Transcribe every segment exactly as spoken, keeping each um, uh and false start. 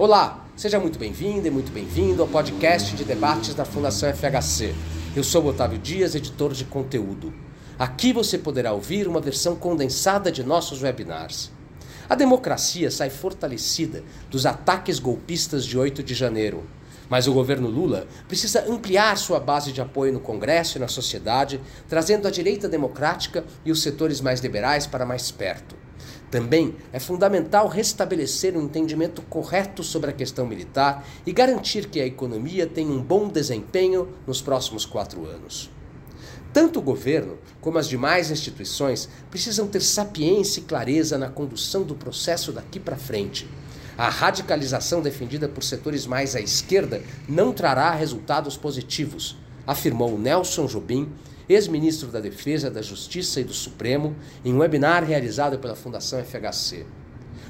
Olá, seja muito bem-vinda e muito bem-vindo ao podcast de debates da Fundação F H C. Eu sou o Otávio Dias, editor de conteúdo. Aqui você poderá ouvir uma versão condensada de nossos webinars. A democracia sai fortalecida dos ataques golpistas de oito de janeiro. Mas o governo Lula precisa ampliar sua base de apoio no Congresso e na sociedade, trazendo a direita democrática e os setores mais liberais para mais perto. Também é fundamental restabelecer um entendimento correto sobre a questão militar e garantir que a economia tenha um bom desempenho nos próximos quatro anos. Tanto o governo como as demais instituições precisam ter sapiência e clareza na condução do processo daqui para frente. A radicalização defendida por setores mais à esquerda não trará resultados positivos, afirmou Nelson Jobim, ex-ministro da Defesa, da Justiça e do Supremo, em um webinar realizado pela Fundação F H C.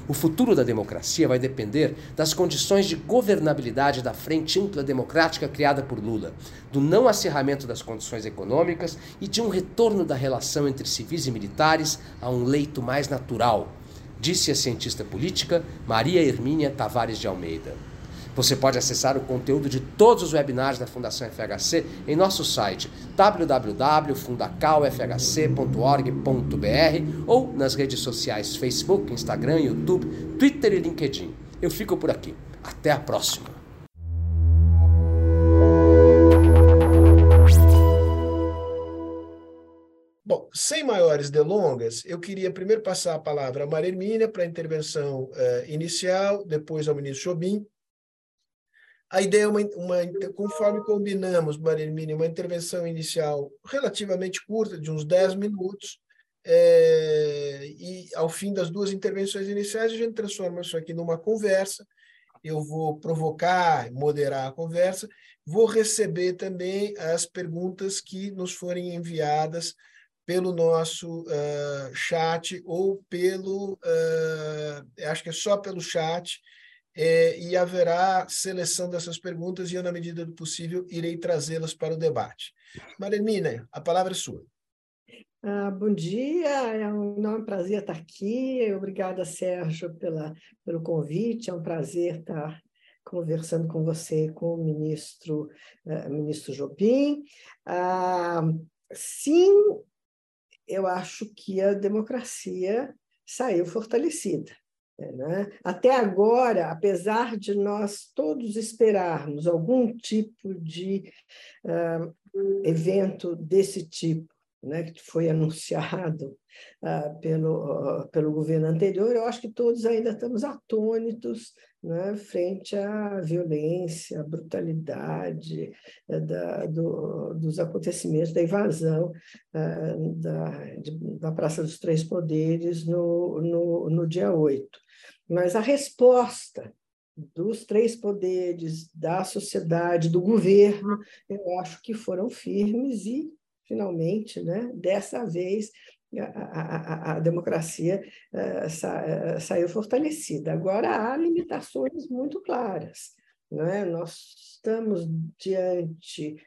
O futuro da democracia vai depender das condições de governabilidade da Frente Ampla Democrática criada por Lula, do não acirramento das condições econômicas e de um retorno da relação entre civis e militares a um leito mais natural, disse a cientista política Maria Hermínia Tavares de Almeida. Você pode acessar o conteúdo de todos os webinars da Fundação F H C em nosso site w w w ponto fundacalfhc ponto org ponto b r ou nas redes sociais Facebook, Instagram, YouTube, Twitter e LinkedIn. Eu fico por aqui. Até a próxima! Bom, sem maiores delongas, eu queria primeiro passar a palavra a Maria Hermínia para a intervenção uh, inicial, depois ao ministro Jobim. A ideia é, uma, uma, conforme combinamos, Maria Hermínia, uma intervenção inicial relativamente curta, de uns dez minutos, é, e ao fim das duas intervenções iniciais, a gente transforma isso aqui numa conversa. Eu vou provocar, moderar a conversa, vou receber também as perguntas que nos forem enviadas pelo nosso uh, chat ou pelo, uh, acho que é só pelo chat, é, e haverá seleção dessas perguntas e eu, na medida do possível, irei trazê-las para o debate. Maria Hermínia, a palavra é sua. Ah, bom dia, é um enorme prazer estar aqui. Obrigada, Sérgio, pela, pelo convite. É um prazer estar conversando com você, com o ministro, uh, ministro Jobim. Ah, sim, eu acho que a democracia saiu fortalecida, né? Até agora, apesar de nós todos esperarmos algum tipo de uh, evento desse tipo, né, que foi anunciado uh, pelo, uh, pelo governo anterior, eu acho que todos ainda estamos atônitos, né, frente à violência, à brutalidade uh, da, do, dos acontecimentos, da invasão uh, da, de, da Praça dos Três Poderes no, no, no dia oito. Mas a resposta dos três poderes, da sociedade, do governo, eu acho que foram firmes e finalmente, né? Dessa vez, a, a, a democracia uh, sa, uh, saiu fortalecida. Agora, há limitações muito claras, né? Nós estamos diante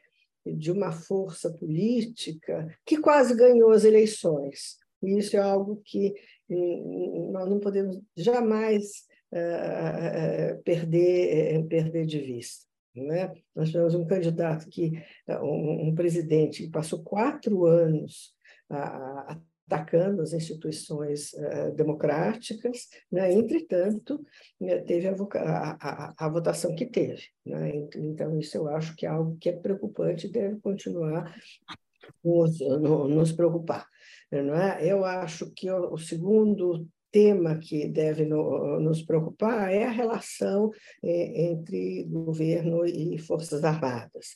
de uma força política que quase ganhou as eleições. E isso é algo que nós não podemos jamais uh, perder, perder de vista. Né? Nós tivemos um candidato, que, um, um presidente que passou quatro anos ah, atacando as instituições ah, democráticas, né? Entretanto, né, teve a, a, a, a votação que teve. Né? Então, isso eu acho que é algo que é preocupante e deve continuar nos, nos preocupar. Não é? Eu acho que o, o segundo tema que deve no, nos preocupar é a relação é, entre governo e Forças Armadas.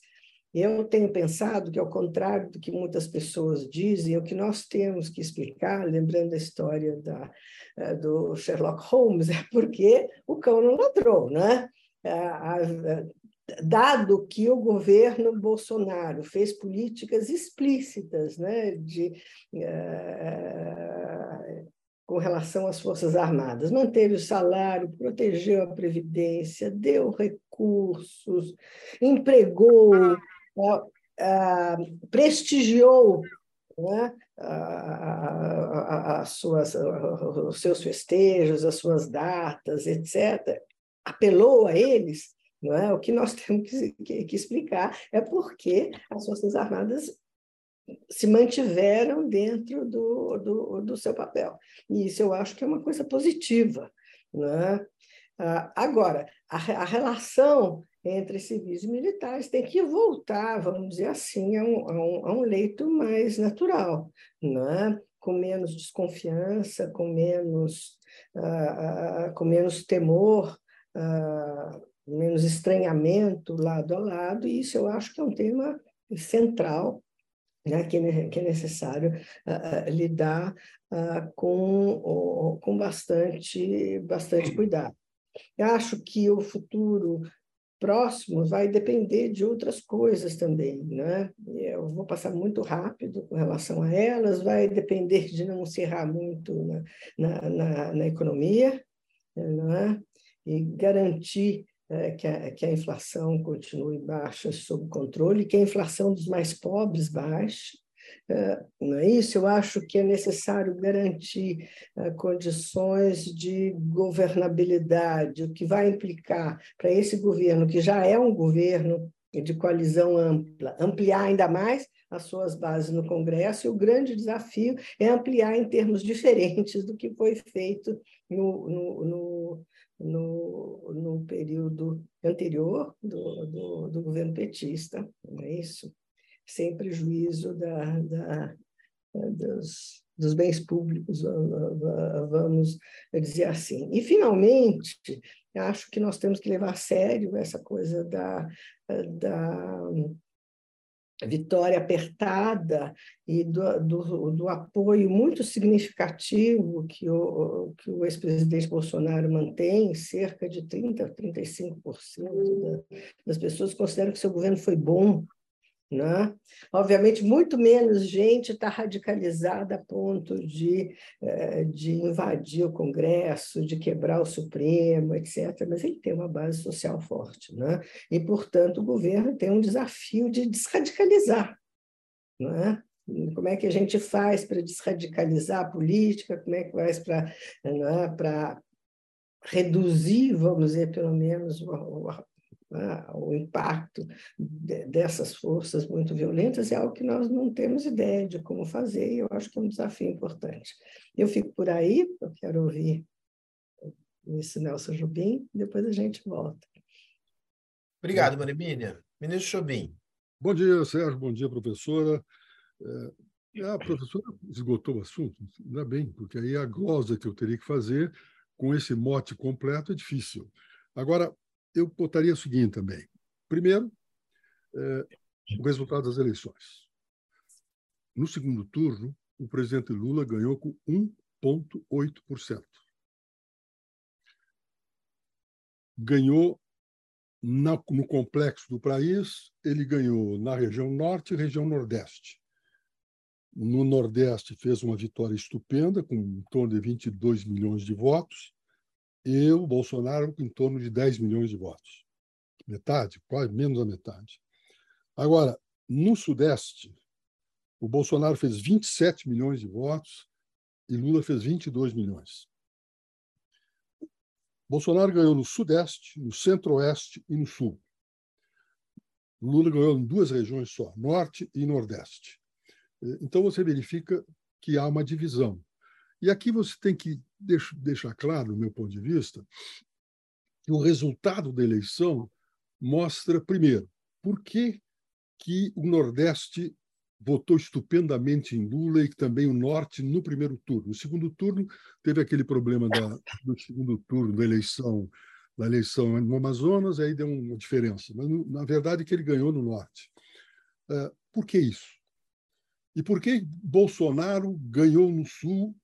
Eu tenho pensado que, ao contrário do que muitas pessoas dizem, o que nós temos que explicar, lembrando a história da, do Sherlock Holmes, é porque o cão não ladrou, né? Dado que o governo Bolsonaro fez políticas explícitas, né, de... Uh, com relação às Forças Armadas. Manteve o salário, protegeu a Previdência, deu recursos, empregou, ah. Ah, prestigiou, né, ah, as suas, os seus festejos, as suas datas, etcétera. apelou a eles, não é? O que nós temos que, que, que explicar é porque as Forças Armadas se mantiveram dentro do, do, do seu papel. E isso eu acho que é uma coisa positiva, não é? Ah, agora, a, a relação entre civis e militares tem que voltar, vamos dizer assim, a um, a um, a um leito mais natural, não é? Com menos desconfiança, com menos, ah, com menos temor, ah, menos estranhamento lado a lado, e isso eu acho que é um tema central, né, que é necessário uh, lidar uh, com, uh, com bastante, bastante cuidado. Eu acho que o futuro próximo vai depender de outras coisas também, né? Eu vou passar muito rápido com relação a elas, vai depender de não se errar muito na, na, na, na economia, né? E garantir É, que, a, que a inflação continue baixa, sob controle, que a inflação dos mais pobres baixe. É, não é isso? Eu acho que é necessário garantir é, condições de governabilidade, o que vai implicar para esse governo, que já é um governo de coalizão ampla, ampliar ainda mais as suas bases no Congresso, e o grande desafio é ampliar em termos diferentes do que foi feito no, no, no No, no período anterior do, do, do governo petista, não é isso? Sem prejuízo da, da, dos, dos bens públicos, vamos dizer assim. E, finalmente, acho que nós temos que levar a sério essa coisa da, da vitória apertada e do, do, do apoio muito significativo que o, que o ex-presidente Bolsonaro mantém. Cerca de trinta por cento, trinta e cinco por cento da, das pessoas consideram que seu governo foi bom, né? Obviamente, muito menos gente está radicalizada a ponto de, de invadir o Congresso, de quebrar o Supremo, etcétera, mas ele tem uma base social forte, né? E, portanto, o governo tem um desafio de desradicalizar, né? Como é que a gente faz para desradicalizar a política, como é que faz para, né, para reduzir, vamos dizer, pelo menos o, o Ah, o impacto de, dessas forças muito violentas é algo que nós não temos ideia de como fazer, e eu acho que é um desafio importante. Eu fico por aí, eu quero ouvir isso, Nelson Jobim, depois a gente volta. Obrigado, Maria Hermínia. Ministro Jobim. Bom dia, Sérgio, bom dia, professora. A professora esgotou o assunto, ainda bem, porque aí a glosa que eu teria que fazer com esse mote completo é difícil. Agora, eu botaria o seguinte também. Primeiro, eh, o resultado das eleições. No segundo turno, o presidente Lula ganhou com um vírgula oito por cento. Ganhou na, no complexo do país, ele ganhou na região norte e região nordeste. No nordeste fez uma vitória estupenda, com em torno de vinte e dois milhões de votos, e o Bolsonaro em torno de dez milhões de votos. Metade, quase menos da metade. Agora, no Sudeste, o Bolsonaro fez vinte e sete milhões de votos e Lula fez vinte e dois milhões. Bolsonaro ganhou no Sudeste, no Centro-Oeste e no Sul. Lula ganhou em duas regiões só, Norte e Nordeste. Então, você verifica que há uma divisão. E aqui você tem que deixar claro, do meu ponto de vista, que o resultado da eleição mostra, primeiro, por que, que o Nordeste votou estupendamente em Lula e também o Norte no primeiro turno. No segundo turno, teve aquele problema da, do segundo turno da eleição, da eleição no Amazonas, aí deu uma diferença. Mas, no, na verdade, é que ele ganhou no Norte. Uh, por que isso? E por que Bolsonaro ganhou no Sul,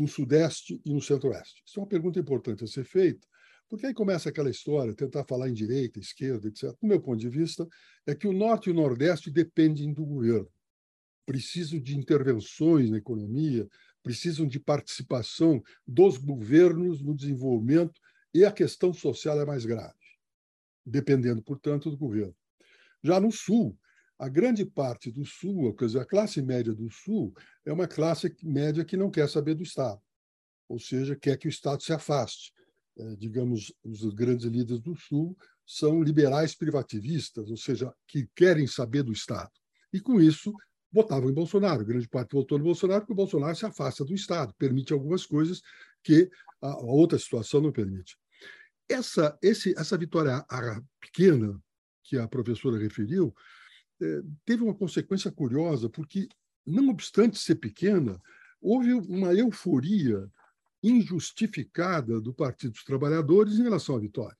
no Sudeste e no Centro-Oeste? Isso é uma pergunta importante a ser feita, porque aí começa aquela história, tentar falar em direita, esquerda, etcétera. Do meu ponto de vista, é que o Norte e o Nordeste dependem do governo, precisam de intervenções na economia, precisam de participação dos governos no desenvolvimento, e a questão social é mais grave, dependendo, portanto, do governo. Já no Sul, a grande parte do Sul, quer dizer, a classe média do Sul, é uma classe média que não quer saber do Estado, ou seja, quer que o Estado se afaste. digamos, os grandes líderes do Sul são liberais privativistas, ou seja, que querem saber do Estado. E, com isso, votavam em Bolsonaro. Grande parte votou no Bolsonaro, porque o Bolsonaro se afasta do Estado, permite algumas coisas que a outra situação não permite. Essa, esse, essa vitória pequena que a professora referiu teve uma consequência curiosa, porque, não obstante ser pequena, houve uma euforia injustificada do Partido dos Trabalhadores em relação à vitória.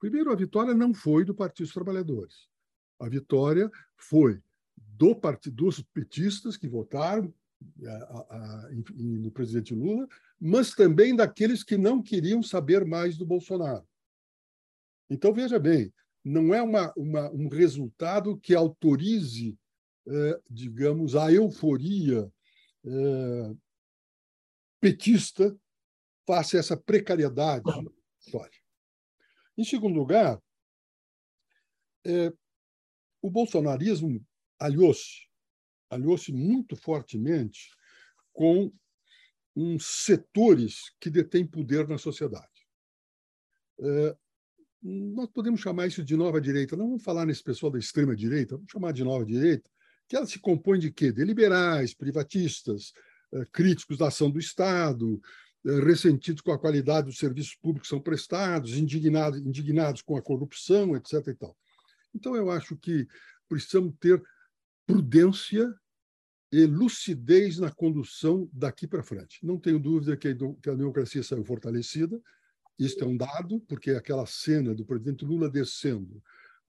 Primeiro, a vitória não foi do Partido dos Trabalhadores. A vitória foi do partido, dos petistas que votaram a, a, a, em, no presidente Lula, mas também daqueles que não queriam saber mais do Bolsonaro. Então, veja bem, não é uma, uma, um resultado que autorize, eh, digamos, a euforia eh, petista face a essa precariedade histórica. Em segundo lugar, eh, o bolsonarismo aliou-se, aliou-se muito fortemente com uns setores que detêm poder na sociedade. Eh, nós podemos chamar isso de nova-direita, não vamos falar nesse pessoal da extrema-direita, vamos chamar de nova-direita, que ela se compõe de quê? De liberais, privatistas, críticos da ação do Estado, ressentidos com a qualidade dos serviços públicos que são prestados, indignados, indignados com a corrupção, etcétera e tal. Então, eu acho que precisamos ter prudência e lucidez na condução daqui para frente. Não tenho dúvida que a democracia saiu fortalecida, isso é um dado, porque aquela cena do presidente Lula descendo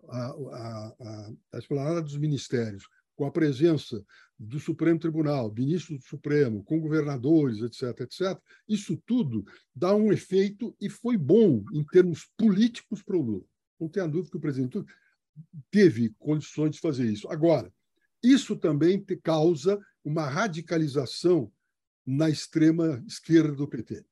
a, a, a, a esplanada dos ministérios, com a presença do Supremo Tribunal, ministro do Supremo, com governadores, etcétera, etcétera, isso tudo dá um efeito e foi bom em termos políticos para o Lula. Não tenha dúvida que o presidente teve condições de fazer isso. Agora, isso também causa uma radicalização na extrema esquerda do P T,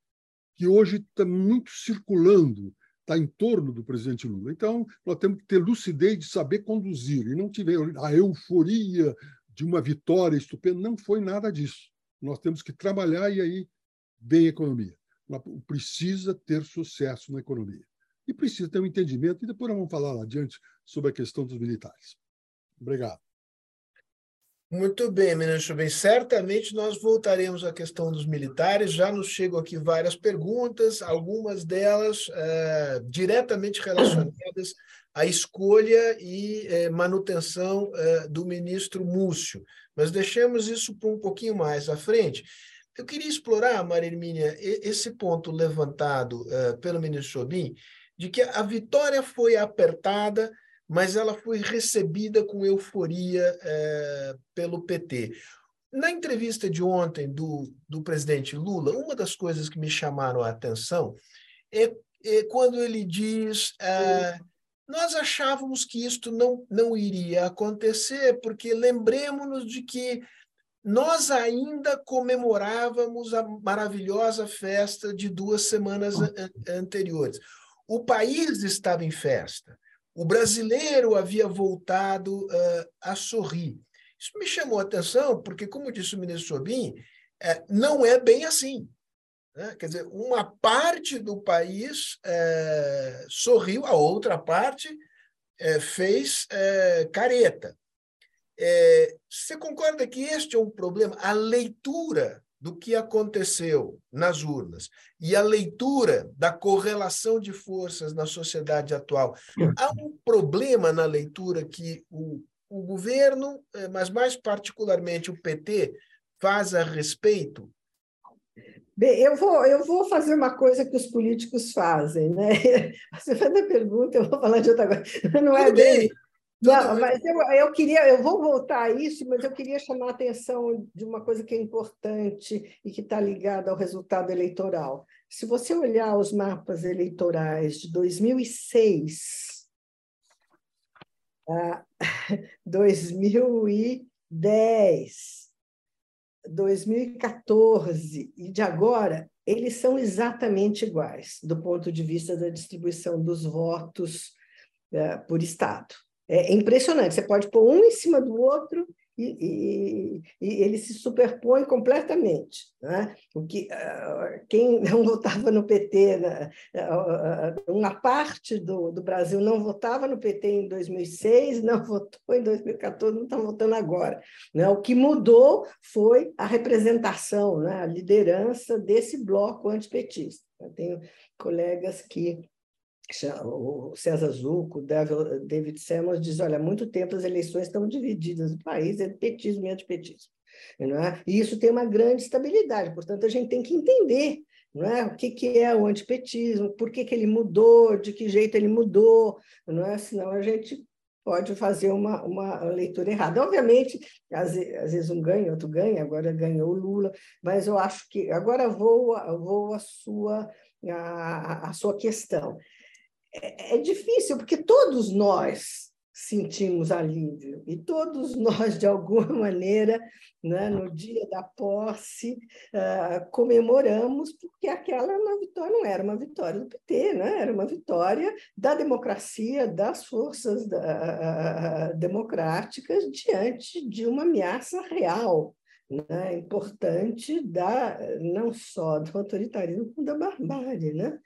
que hoje está muito circulando, está em torno do presidente Lula. Então, nós temos que ter lucidez de saber conduzir, e não tiver a euforia de uma vitória estupenda. Não foi nada disso. Nós temos que trabalhar, e aí bem a economia. Precisa ter sucesso na economia. E precisa ter um entendimento, e depois nós vamos falar lá adiante sobre a questão dos militares. Obrigado. Muito bem, ministro Jobim. Certamente nós voltaremos à questão dos militares. Já nos chegam aqui várias perguntas, algumas delas é, diretamente relacionadas à escolha e é, manutenção é, do ministro Múcio. Mas deixemos isso por um pouquinho mais à frente. Eu queria explorar, Maria Hermínia, esse ponto levantado é, pelo ministro Jobim, de que a vitória foi apertada, mas ela foi recebida com euforia eh, pelo P T. Na entrevista de ontem do, do presidente Lula, uma das coisas que me chamaram a atenção é, é quando ele diz eh, nós achávamos que isto não, não iria acontecer, porque lembremos-nos de que nós ainda comemorávamos a maravilhosa festa de duas semanas an- anteriores. O país estava em festa. O brasileiro havia voltado uh, a sorrir. Isso me chamou a atenção, porque, como disse o ministro Jobim, eh, não é bem assim, né? Quer dizer, uma parte do país eh, sorriu, a outra parte eh, fez eh, careta. Eh, você concorda que este é um problema? A leitura do que aconteceu nas urnas e a leitura da correlação de forças na sociedade atual. Há um problema na leitura que o, o governo, mas mais particularmente o P T, faz a respeito? Bem, eu vou, eu vou fazer uma coisa que os políticos fazem, né? Você faz a pergunta, eu vou falar de outra coisa. Não é bem... Não, mas eu, eu queria, eu vou voltar a isso, mas eu queria chamar a atenção de uma coisa que é importante e que está ligada ao resultado eleitoral. Se você olhar os mapas eleitorais de dois mil e seis, dois mil e dez, dois mil e quatorze e de agora, eles são exatamente iguais do ponto de vista da distribuição dos votos por estado. É impressionante, você pode pôr um em cima do outro e, e, e ele se superpõe completamente. Né? O que, quem não votava no P T, né? Uma parte do, do Brasil não votava no P T em dois mil e seis, não votou em dois mil e quatorze, não está votando agora. Né? O que mudou foi a representação, né? A liderança desse bloco antipetista. Eu tenho colegas que... O César Zucco, o David Samuels, diz, olha, há muito tempo as eleições estão divididas no país entre petismo e antipetismo. Não é? E isso tem uma grande estabilidade, portanto, a gente tem que entender, não é? O que, que é o antipetismo, por que, que ele mudou, de que jeito ele mudou, não é? Senão a gente pode fazer uma, uma leitura errada. Obviamente, às, às vezes um ganha, outro ganha, agora ganhou o Lula, mas eu acho que agora vou, vou a, sua, a, a sua questão. É difícil, porque todos nós sentimos alívio e todos nós, de alguma maneira, né, no dia da posse, uh, comemoramos, porque aquela era uma vitória, não era uma vitória do P T, né? Era uma vitória da democracia, das forças da, uh, democráticas diante de uma ameaça real, né? Importante, da, não só do autoritarismo, como da barbárie, né?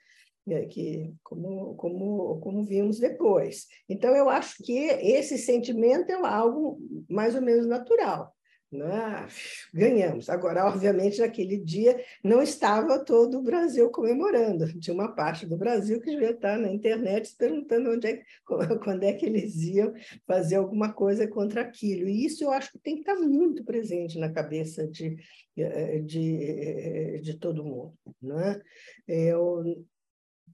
Que, como, como, como vimos depois. Então, eu acho que esse sentimento é algo mais ou menos natural. Né? Ganhamos. Agora, obviamente, naquele dia não estava todo o Brasil comemorando. Tinha uma parte do Brasil que já está na internet se perguntando onde é, quando é que eles iam fazer alguma coisa contra aquilo. E isso eu acho que tem que estar muito presente na cabeça de, de, de todo mundo. Né? Eu...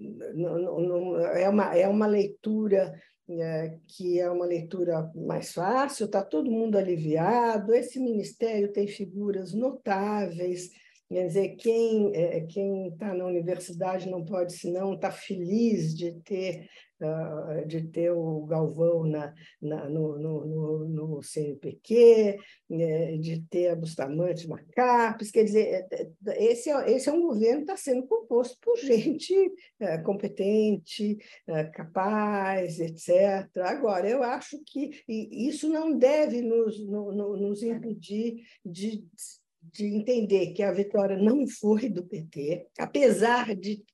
Não, não, não, é, uma, é uma leitura é, que é uma leitura mais fácil, está todo mundo aliviado, esse ministério tem figuras notáveis, quer dizer, quem é, quem está na universidade não pode, senão, estar tá feliz de ter, uh, de ter o Galvão na, na, no, no, no, no C N Pq, é, de ter a Bustamante Macapes, quer dizer, esse é, esse é um governo que está sendo composto por gente é, competente, é, capaz, etcétera. Agora, eu acho que isso não deve nos, no, no, nos impedir de... de entender que a vitória não foi do P T, apesar de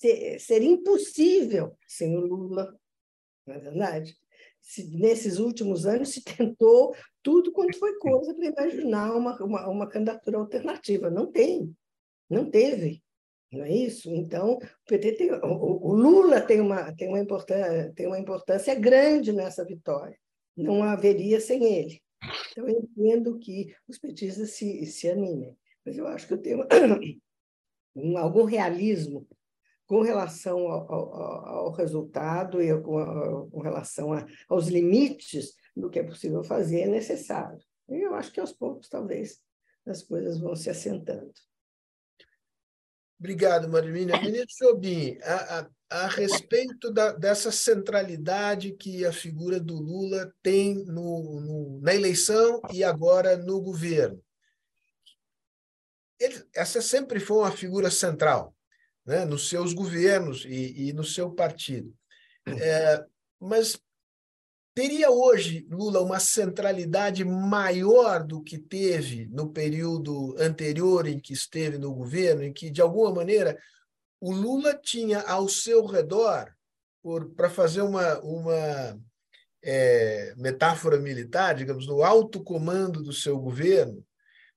ser, ser impossível sem o Lula, não é verdade? Se, nesses últimos anos se tentou tudo quanto foi coisa para imaginar uma, uma, uma candidatura alternativa. Não tem, não teve, não é isso? Então, o P T tem, o, o Lula tem uma, tem uma importância, tem uma importância grande nessa vitória, não haveria sem ele. Então, eu entendo que os petistas se, se animem, mas eu acho que eu tenho um, algum realismo com relação ao, ao, ao resultado e com, com relação a, aos limites do que é possível fazer, é necessário. E eu acho que, aos poucos, talvez, as coisas vão se assentando. Obrigado, Maria Hermínia. Ministro Jobim, a, a, a respeito da, dessa centralidade que a figura do Lula tem no, no, na eleição e agora no governo, ele, essa sempre foi uma figura central, né, nos seus governos e, e no seu partido. É, mas teria hoje, Lula, uma centralidade maior do que teve no período anterior em que esteve no governo, em que, de alguma maneira, o Lula tinha ao seu redor, para fazer uma, uma é, metáfora militar, digamos, no alto comando do seu governo,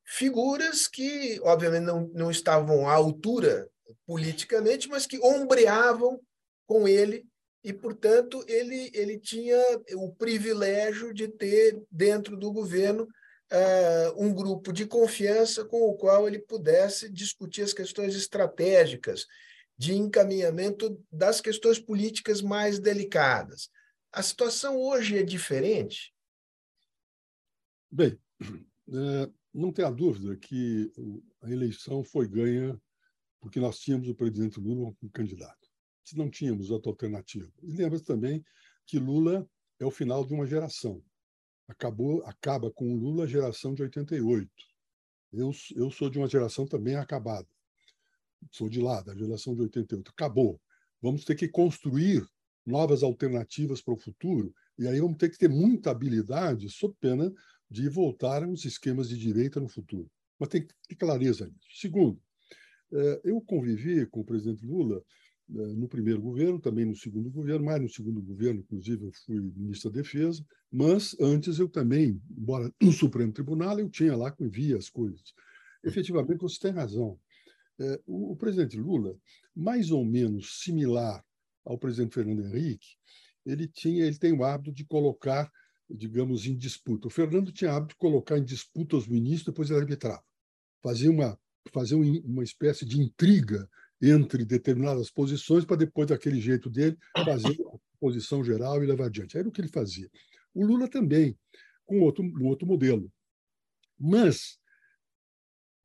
figuras que, obviamente, não, não estavam à altura politicamente, mas que ombreavam com ele. E, portanto, ele, ele tinha o privilégio de ter dentro do governo uh, um grupo de confiança com o qual ele pudesse discutir as questões estratégicas de encaminhamento das questões políticas mais delicadas. A situação hoje é diferente? Bem, é, não tem a dúvida que a eleição foi ganha porque nós tínhamos o presidente Lula como candidato. Não tínhamos outra alternativa. E lembra-se também que Lula é o final de uma geração. Acabou, acaba com o Lula a geração de oitenta e oito. Eu, eu sou de uma geração também acabada. Sou de lá, da geração de oitenta e oito. Acabou. Vamos ter que construir novas alternativas para o futuro e aí vamos ter que ter muita habilidade, sob pena de voltar a uns esquemas de direita no futuro. Mas tem que ter clareza nisso. Segundo, eu convivi com o presidente Lula no primeiro governo, também no segundo governo, mais no segundo governo, inclusive, eu fui ministro da Defesa, mas antes eu também, embora no Supremo Tribunal, eu tinha lá, via as coisas. Efetivamente, você tem razão. O presidente Lula, mais ou menos similar ao presidente Fernando Henrique, ele, tinha, ele tem o hábito de colocar, digamos, em disputa. O Fernando tinha hábito de colocar em disputa os ministros, depois ele arbitrava. Fazia uma, fazia uma espécie de intriga entre determinadas posições para depois, daquele jeito dele, fazer a posição geral e levar adiante. Era o que ele fazia. O Lula também, com outro, um outro modelo. Mas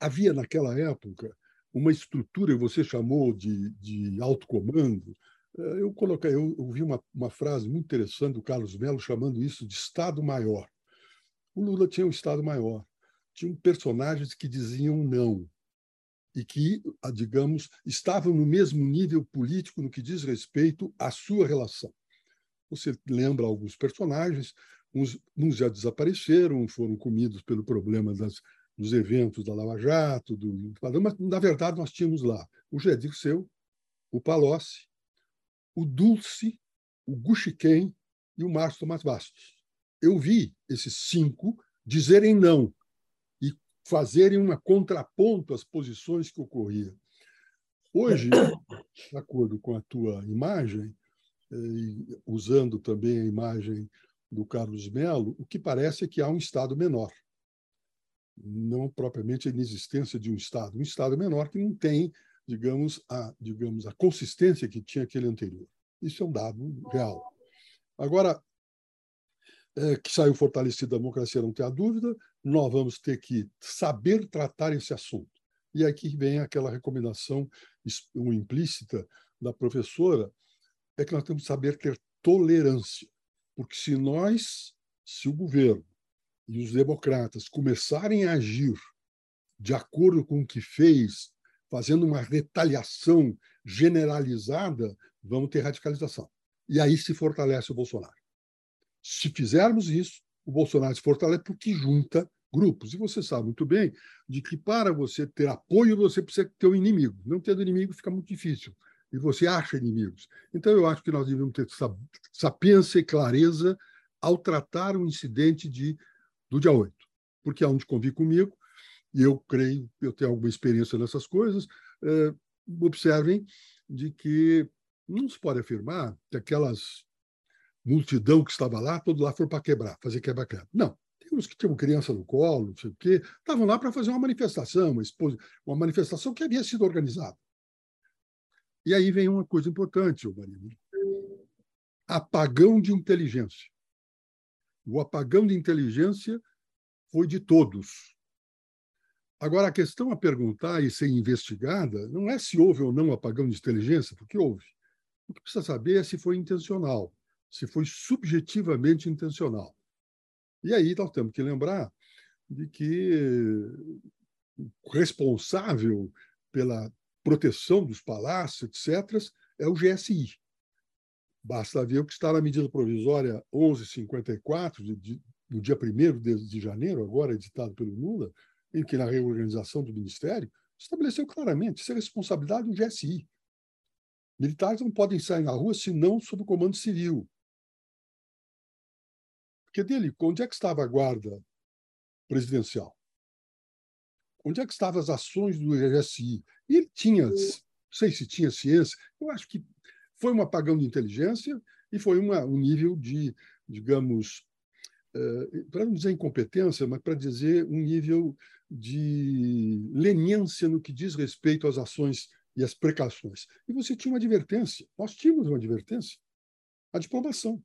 havia, naquela época, uma estrutura que você chamou de, de alto comando. Eu coloquei, eu ouvi uma, uma frase muito interessante do Carlos Mello chamando isso de Estado-Maior. O Lula tinha um Estado-Maior. Tinham personagens que diziam não e que, digamos, estavam no mesmo nível político no que diz respeito à sua relação. Você lembra alguns personagens, uns, uns já desapareceram, foram comidos pelo problema das, dos eventos da Lava Jato, do, mas, na verdade, nós tínhamos lá o José Dirceu, o Palocci, o Dulce, o Gushiken e o Márcio Tomás Bastos. Eu vi esses cinco dizerem não e fazerem uma contraponto às posições que ocorriam. Hoje, de acordo com a tua imagem, eh, usando também a imagem do Carlos Mello, o que parece é que há um Estado menor. Não propriamente a inexistência de um Estado. Um Estado menor que não tem... digamos a, digamos, a consistência que tinha aquele anterior. Isso é um dado real. Agora, é, que saiu fortalecida a democracia, não tem a dúvida, nós vamos ter que saber tratar esse assunto. E aqui vem aquela recomendação implícita da professora, é que nós temos que saber ter tolerância, porque se nós, se o governo e os democratas começarem a agir de acordo com o que fez, fazendo uma retaliação generalizada, vamos ter radicalização. E aí se fortalece o Bolsonaro. Se fizermos isso, o Bolsonaro se fortalece porque junta grupos. E você sabe muito bem de que, para você ter apoio, você precisa ter um inimigo. Não tendo inimigo fica muito difícil. E você acha inimigos. Então, eu acho que nós devemos ter sapiência e clareza ao tratar o incidente de, do dia oito. Porque, aonde convive comigo, e eu creio, eu tenho alguma experiência nessas coisas, eh, observem de que não se pode afirmar que aquelas multidão que estava lá, todo lá foram para quebrar, fazer quebra-quebra. Não. Tem uns que tinham criança no colo, não sei o quê, estavam lá para fazer uma manifestação, uma, exposição, uma manifestação que havia sido organizada. E aí vem uma coisa importante, Marilena. Apagão de inteligência. O apagão de inteligência foi de todos. Agora, a questão a perguntar e ser investigada não é se houve ou não apagão de inteligência, porque houve. O que precisa saber é se foi intencional, se foi subjetivamente intencional. E aí nós temos que lembrar de que o responsável pela proteção dos palácios, etcétera, é o G S I. Basta ver o que está na medida provisória onze cinquenta e quatro, no dia primeiro de janeiro, agora editado pelo Lula, em que, na reorganização do Ministério, estabeleceu claramente isso é responsabilidade do G S I. Militares não podem sair na rua senão sob o comando civil. Porque dele, onde é que estava a guarda presidencial? Onde é que estavam as ações do G S I? E ele tinha, não sei se tinha ciência, eu acho que foi um apagão de inteligência e foi uma, um nível de, digamos, Uh, para não dizer incompetência, mas para dizer um nível de leniência no que diz respeito às ações e às precauções. E você tinha uma advertência. Nós tínhamos uma advertência. A diplomação.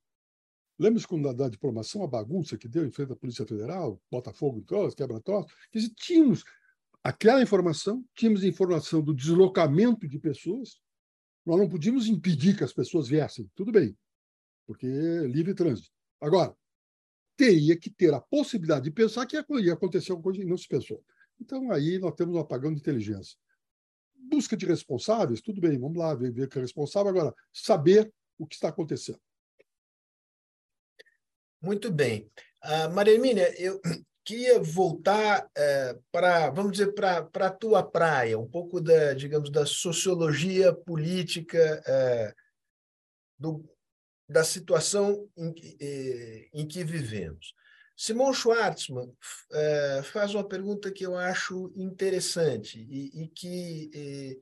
Lembra quando da diplomação, a bagunça que deu em frente à Polícia Federal, Botafogo, quebra-tosse? Tínhamos aquela informação, tínhamos informação do deslocamento de pessoas. Nós não podíamos impedir que as pessoas viessem. Tudo bem, porque é livre trânsito. Agora, teria que ter a possibilidade de pensar que ia acontecer alguma coisa e não se pensou. Então, aí nós temos um apagão de inteligência. Busca de responsáveis, tudo bem, vamos lá ver, ver que é responsável. Agora, saber o que está acontecendo. Muito bem. Uh, Maria Hermínia, eu, queria voltar é, para, vamos dizer, para a tua praia, um pouco da, digamos, da sociologia política é, do, da situação em, em que vivemos. Simon Schwartzman é, faz uma pergunta que eu acho interessante e, e que é,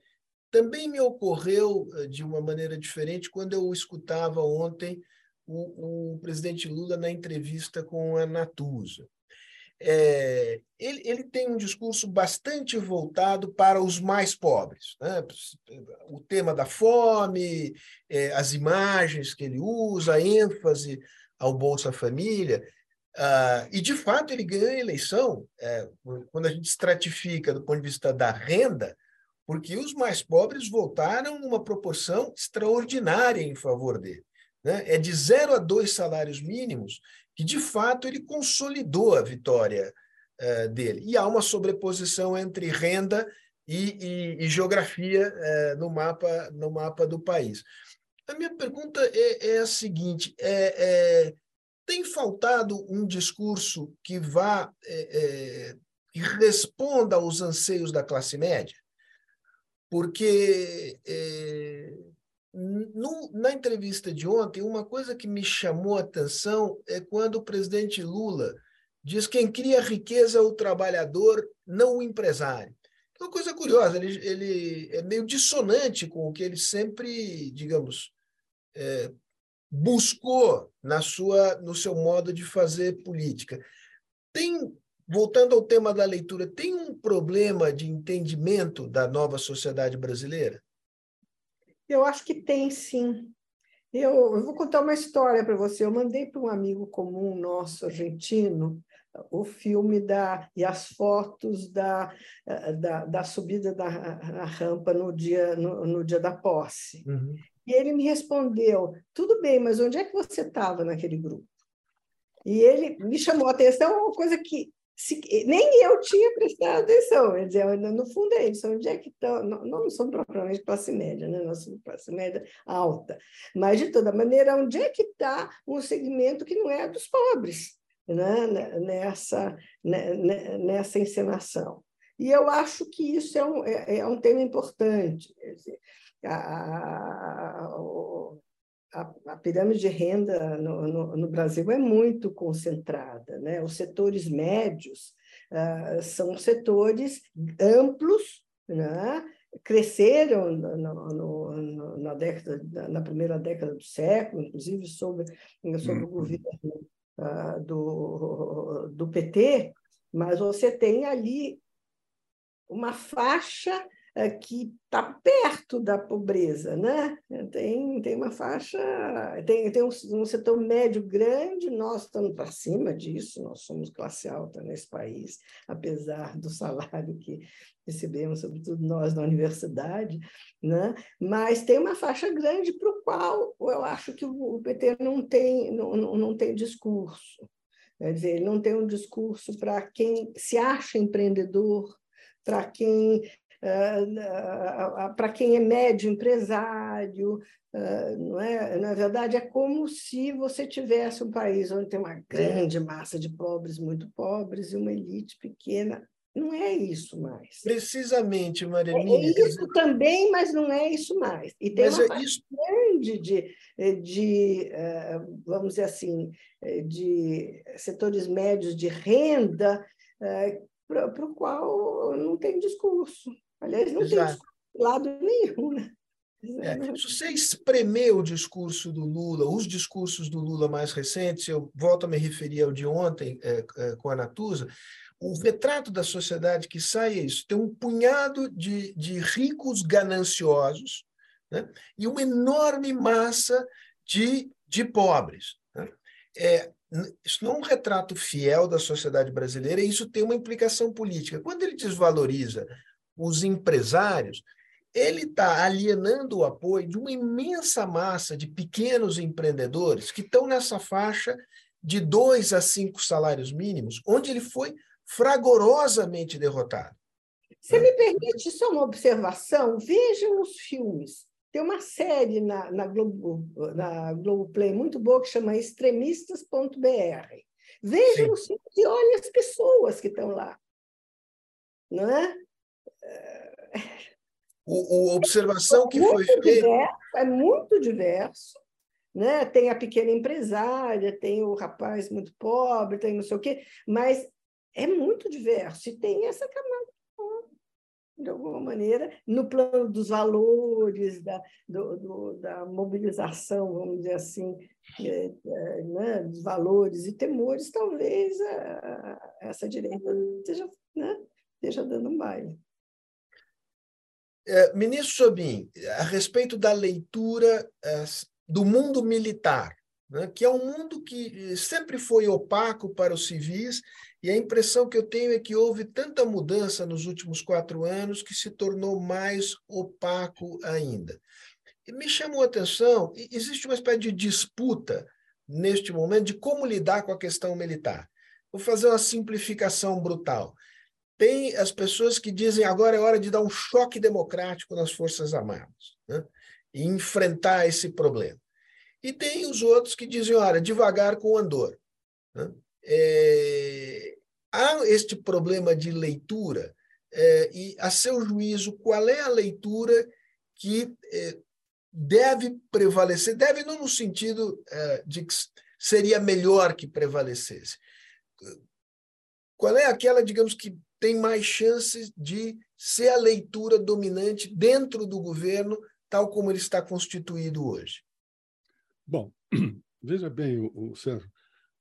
também me ocorreu de uma maneira diferente quando eu escutava ontem o, o presidente Lula na entrevista com a Natuza. É, ele, ele tem um discurso bastante voltado para os mais pobres, né? O tema da fome, é, as imagens que ele usa, a ênfase ao Bolsa Família, ah, e de fato ele ganha a eleição, é, quando a gente estratifica do ponto de vista da renda, porque os mais pobres votaram numa proporção extraordinária em favor dele, né? É de zero a dois salários mínimos que, de fato, ele consolidou a vitória uh, dele. E há uma sobreposição entre renda e, e, e geografia uh, no, mapa, no mapa do país. A minha pergunta é, é a seguinte, é, é, tem faltado um discurso que vá é, é, e responda aos anseios da classe média? Porque eh, no, na entrevista de ontem, uma coisa que me chamou a atenção é quando o presidente Lula diz que quem cria riqueza é o trabalhador, não o empresário. Uma coisa curiosa, ele, ele é meio dissonante com o que ele sempre, digamos, eh, buscou na sua, no seu modo de fazer política. Tem... Voltando ao tema da leitura, tem um problema de entendimento da nova sociedade brasileira? Eu acho que tem, sim. Eu, eu vou contar uma história para você. Eu mandei para um amigo comum nosso, argentino, o filme da, e as fotos da, da, da subida da rampa no dia, no, no dia da posse. Uhum. E ele me respondeu, tudo bem, mas onde é que você estava naquele grupo? E ele me chamou a atenção, uma coisa que Se, nem eu tinha prestado atenção, quer dizer, no fundo é isso, onde é que estão, não, não somos propriamente classe média, né? Nós somos classe média alta, mas de toda maneira, onde é que está um segmento que não é dos pobres, né? nessa, nessa encenação? E eu acho que isso é um, é, é um tema importante, quer dizer, a, a, A, a pirâmide de renda no, no, no Brasil é muito concentrada, né? Os setores médios uh, são setores amplos, né? Cresceram no, no, no, na, década, na primeira década do século, inclusive sob uhum. o governo uh, do, do P T, mas você tem ali uma faixa que está perto da pobreza, né? Tem, tem uma faixa, tem, tem um, um setor médio grande, nós estamos para cima disso, nós somos classe alta nesse país, apesar do salário que recebemos, sobretudo nós na universidade, né? Mas tem uma faixa grande para o qual eu acho que o P T não tem, não, não tem discurso, quer dizer, ele não tem um discurso para quem se acha empreendedor, para quem... Uh, uh, uh, para quem é médio empresário, uh, não é? Na verdade, é como se você tivesse um país onde tem uma grande massa de pobres, muito pobres, e uma elite pequena. Não é isso mais. Precisamente, Maria Hermínia. É isso também, mas não é isso mais. E tem mas uma é parte isso... grande de, de, vamos dizer assim, de setores médios de renda para o qual não tem discurso. Aliás, não Exato. Tem discurso de lado nenhum, né? É, se você espremer o discurso do Lula, os discursos do Lula mais recentes, eu volto a me referir ao de ontem é, é, com a Natuza, o retrato da sociedade que sai é isso, tem um punhado de, de ricos gananciosos, né? E uma enorme massa de, de pobres, né? É, isso não é um retrato fiel da sociedade brasileira e isso tem uma implicação política. Quando ele desvaloriza os empresários, ele está alienando o apoio de uma imensa massa de pequenos empreendedores que estão nessa faixa de dois a cinco salários mínimos, onde ele foi fragorosamente derrotado. Você me permite só uma observação? Vejam os filmes. Tem uma série na, na Globo, na Globoplay muito boa que chama extremistas ponto b r, Veja no sítio e olhe as pessoas que estão lá. Não é? O, o observação é que foi feita... É muito diverso. Né? Tem a pequena empresária, tem o rapaz muito pobre, tem não sei o quê, mas é muito diverso. E tem essa camada, de alguma maneira, no plano dos valores, da, do, do, da mobilização, vamos dizer assim, é, é, né? Dos valores e temores, talvez a, a, essa direita esteja, né? esteja dando um baile. É, ministro Jobim, a respeito da leitura é, do mundo militar, né? Que é um mundo que sempre foi opaco para os civis, e a impressão que eu tenho é que houve tanta mudança nos últimos quatro anos que se tornou mais opaco ainda. E me chamou a atenção, existe uma espécie de disputa neste momento de como lidar com a questão militar. Vou fazer uma simplificação brutal. Tem as pessoas que dizem agora é hora de dar um choque democrático nas Forças Armadas, né? E enfrentar esse problema. E tem os outros que dizem, olha, devagar com o andor, né? É, há este problema de leitura, é, e, a seu juízo, qual é a leitura que é, deve prevalecer? Deve não no sentido é, de que seria melhor que prevalecesse. Qual é aquela, digamos, que tem mais chances de ser a leitura dominante dentro do governo, tal como ele está constituído hoje? Bom, veja bem, o, o Sérgio,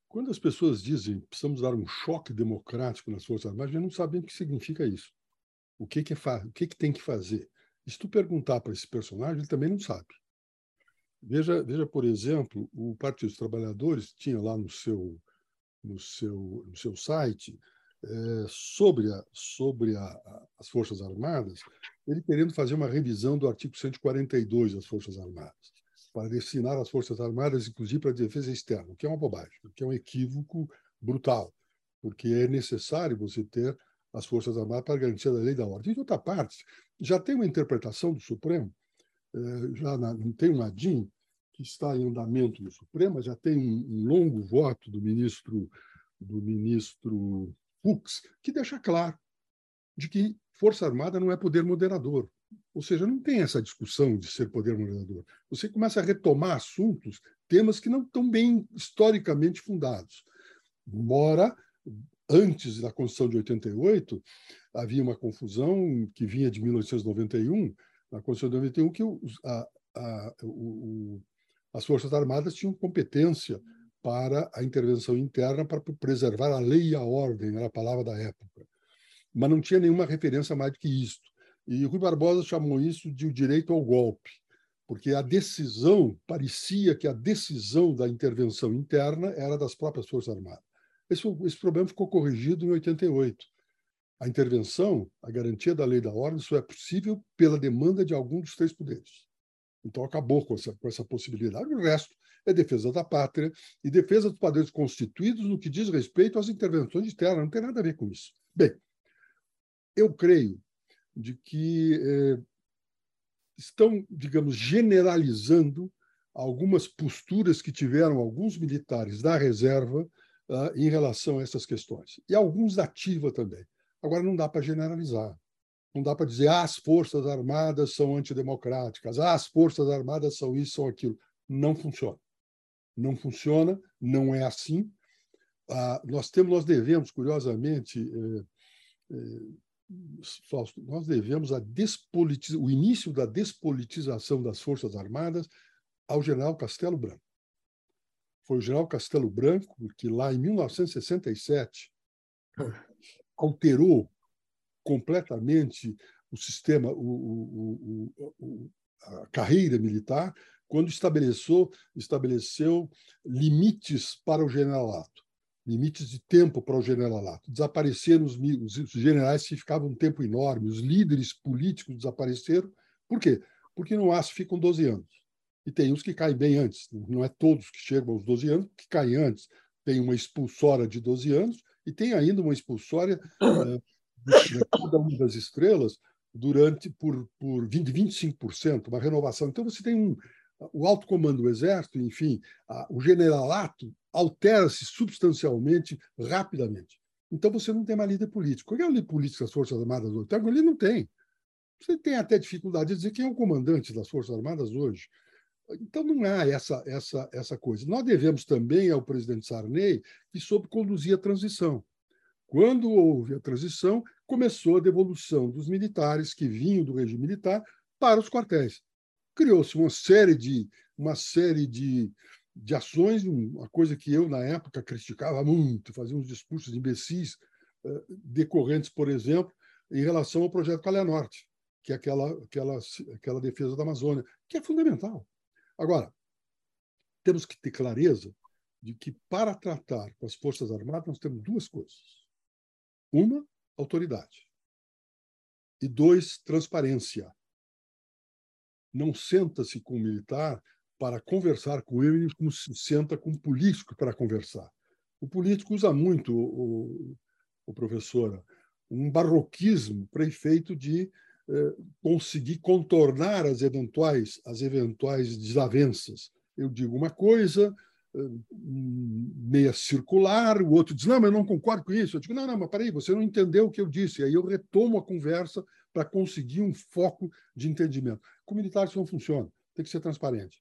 quando as pessoas dizem que precisamos dar um choque democrático nas Forças Armadas, eles não sabem o que significa isso. O que, que, é o que, que tem que fazer? E se tu perguntar para esse personagem, ele também não sabe. Veja, veja, por exemplo, o Partido dos Trabalhadores tinha lá no seu, no seu, no seu site, é, sobre, a, sobre a, a, as Forças Armadas, ele querendo fazer uma revisão do artigo cento e quarenta e dois das Forças Armadas, para destinar as Forças Armadas, inclusive para a defesa externa, o que é uma bobagem, o que é um equívoco brutal, porque é necessário você ter as Forças Armadas para garantir a lei da ordem. E, de outra parte, já tem uma interpretação do Supremo, já tem um ADIM que está em andamento no Supremo, já tem um longo voto do ministro, do ministro Fux, que deixa claro de que Força Armada não é poder moderador. Ou seja, não tem essa discussão de ser poder moderador. Você começa a retomar assuntos, temas que não estão bem historicamente fundados. Embora, antes da Constituição de oitenta e oito, havia uma confusão que vinha de mil novecentos e noventa e um, na Constituição de noventa e um, que os, a, a, o, as Forças Armadas tinham competência para a intervenção interna, para preservar a lei e a ordem, era a palavra da época. Mas não tinha nenhuma referência mais do que isto. E Rui Barbosa chamou isso de o direito ao golpe, porque a decisão, parecia que a decisão da intervenção interna era das próprias Forças Armadas. Esse, esse problema ficou corrigido em oitenta e oito. A intervenção, a garantia da lei da ordem, só é possível pela demanda de algum dos três poderes. Então acabou com essa, com essa possibilidade. O resto é defesa da pátria e defesa dos poderes constituídos no que diz respeito às intervenções externas. Não tem nada a ver com isso. Bem, eu creio de que eh, estão, digamos, generalizando algumas posturas que tiveram alguns militares da reserva ah, em relação a essas questões. E alguns da ativa também. Agora, não dá para generalizar. Não dá para dizer, ah, as Forças Armadas são antidemocráticas, ah, as Forças Armadas são isso, são aquilo. Não funciona. Não funciona, não é assim. Ah, nós temos, nós devemos, curiosamente... Eh, eh, Fausto, nós devemos a despolitiza, o início da despolitização das Forças Armadas ao general Castelo Branco. Foi o general Castelo Branco que, lá em mil novecentos e sessenta e sete, alterou completamente o sistema, o, o, o, o, a carreira militar, quando estabeleceu, estabeleceu limites para o generalato. Limites de tempo para o generalato. Desapareceram os, os generais que ficavam um tempo enorme, os líderes políticos desapareceram. Por quê? Porque no aço ficam doze anos. E tem uns que caem bem antes. Não é todos que chegam aos doze anos que caem antes. Tem uma expulsória de doze anos e tem ainda uma expulsória uh, de, de cada uma das estrelas durante por, por vinte, vinte e cinco por cento, uma renovação. Então, você tem um, o alto comando do Exército, enfim, a, o generalato altera-se substancialmente, rapidamente. Então você não tem mais líder político. Qual é o líder político das Forças Armadas hoje? Ele não tem. Você tem até dificuldade de dizer quem é o comandante das Forças Armadas hoje. Então não há essa, essa, essa coisa. Nós devemos também ao presidente Sarney, que soube conduzir a transição. Quando houve a transição, começou a devolução dos militares que vinham do regime militar para os quartéis. Criou-se uma série de, uma série de, de ações, uma coisa que eu, na época, criticava muito, fazia uns discursos imbecis uh, decorrentes, por exemplo, em relação ao projeto Calha-Norte, que é aquela, aquela, aquela defesa da Amazônia, que é fundamental. Agora, temos que ter clareza de que, para tratar com as Forças Armadas, nós temos duas coisas. Uma, autoridade. E dois, transparência. Não senta-se com um militar para conversar com ele como se senta com um político para conversar. O político usa muito, o, o professora, um barroquismo prefeito de eh, conseguir contornar as eventuais, as eventuais desavenças. Eu digo uma coisa eh, meia circular, o outro diz, não, mas eu não concordo com isso. Eu digo, não, não, mas peraí, você não entendeu o que eu disse. E aí eu retomo a conversa para conseguir um foco de entendimento. Com militares isso não funciona, tem que ser transparente.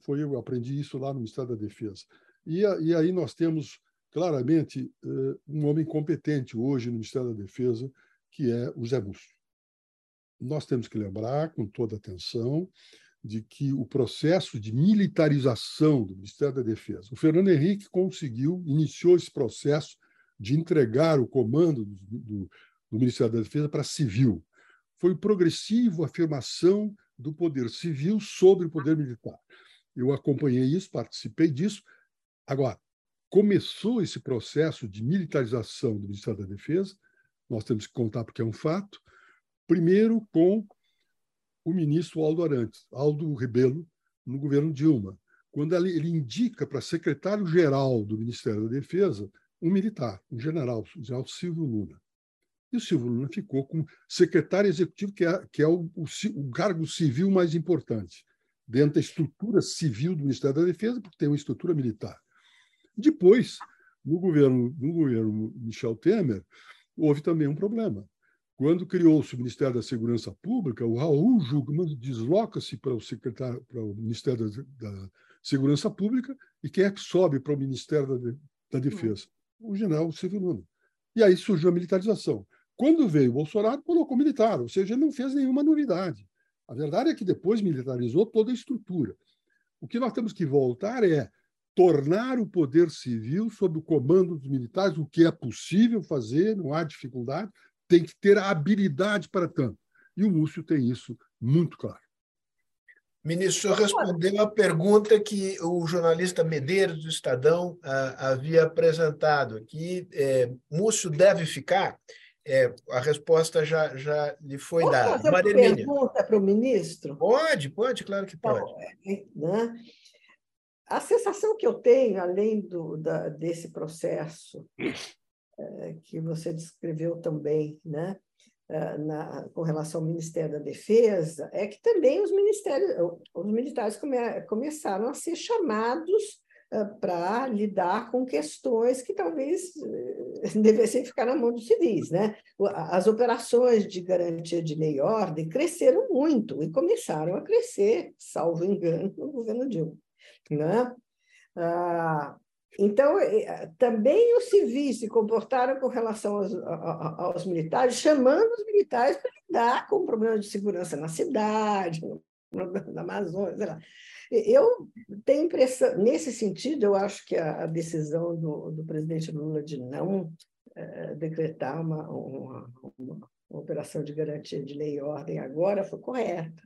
Foi eu aprendi isso lá no Ministério da Defesa. E, e aí nós temos, claramente, um homem competente hoje no Ministério da Defesa, que é o Zé Múcio. Nós temos que lembrar, com toda atenção, de que o processo de militarização do Ministério da Defesa, o Fernando Henrique conseguiu, iniciou esse processo de entregar o comando do, do, do Ministério da Defesa para civil. Foi progressiva a afirmação do poder civil sobre o poder militar. Eu acompanhei isso, participei disso. Agora, começou esse processo de militarização do Ministério da Defesa, nós temos que contar porque é um fato, primeiro com o ministro Aldo Arantes, Aldo Rebelo, no governo Dilma, quando ele indica para secretário-geral do Ministério da Defesa um militar, um general, o general Silvio Luna. E o Silvio Luna ficou como secretário executivo, que é, que é o, o, o cargo civil mais importante, dentro da estrutura civil do Ministério da Defesa, porque tem uma estrutura militar. Depois, no governo, no governo Michel Temer, houve também um problema. Quando criou-se o Ministério da Segurança Pública, o Raul Jugman desloca-se para o, secretário, para o Ministério da, da Segurança Pública, e quem é que sobe para o Ministério da, da Defesa? O general Silvio Luna. E aí surgiu a militarização. Quando veio o Bolsonaro, colocou militar, ou seja, ele não fez nenhuma novidade. A verdade é que depois militarizou toda a estrutura. O que nós temos que voltar é tornar o poder civil sob o comando dos militares, o que é possível fazer, não há dificuldade, tem que ter a habilidade para tanto. E o Múcio tem isso muito claro. Ministro, o senhor respondeu a pergunta que o jornalista Medeiros do Estadão ah, havia apresentado aqui. É, Múcio deve ficar... É, a resposta já, já lhe foi Posso dada. Fazer uma pergunta para o ministro? Pode, pode, claro que pode. Então, né? A sensação que eu tenho, além do, da, desse processo é, que você descreveu também, né, é, na, com relação ao Ministério da Defesa, é que também os, ministérios, os militares come, começaram a ser chamados para lidar com questões que talvez devessem ficar na mão dos civis, né? As operações de garantia de lei e ordem cresceram muito e começaram a crescer, salvo engano, no governo Dilma, né? Ah, então, também os civis se comportaram com relação aos, aos militares, chamando os militares para lidar com problemas de segurança na cidade, na Amazônia, sei lá. Eu tenho impressão, nesse sentido, eu acho que a, a decisão do, do presidente Lula de não eh, decretar uma, uma, uma, uma operação de garantia de lei e ordem agora foi correta,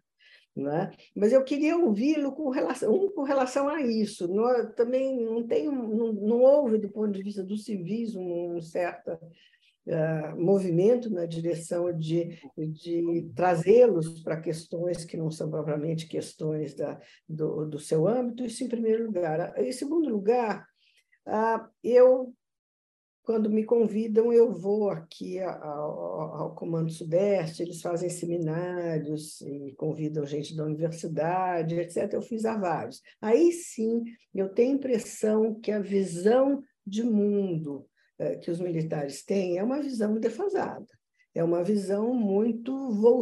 né? Mas eu queria ouvi-lo com relação, um, com relação a isso. Não, também não, tem, não, não houve, do ponto de vista do civismo, um certo uh, movimento na direção de, de trazê-los para questões que não são propriamente questões da, do, do seu âmbito, isso em primeiro lugar. Em segundo lugar, uh, eu Quando me convidam, eu vou aqui ao, ao Comando Sudeste, eles fazem seminários e convidam gente da universidade, etcétera. Eu fiz a vários. Aí sim, eu tenho a impressão que a visão de mundo eh, que os militares têm é uma visão defasada, é uma visão muito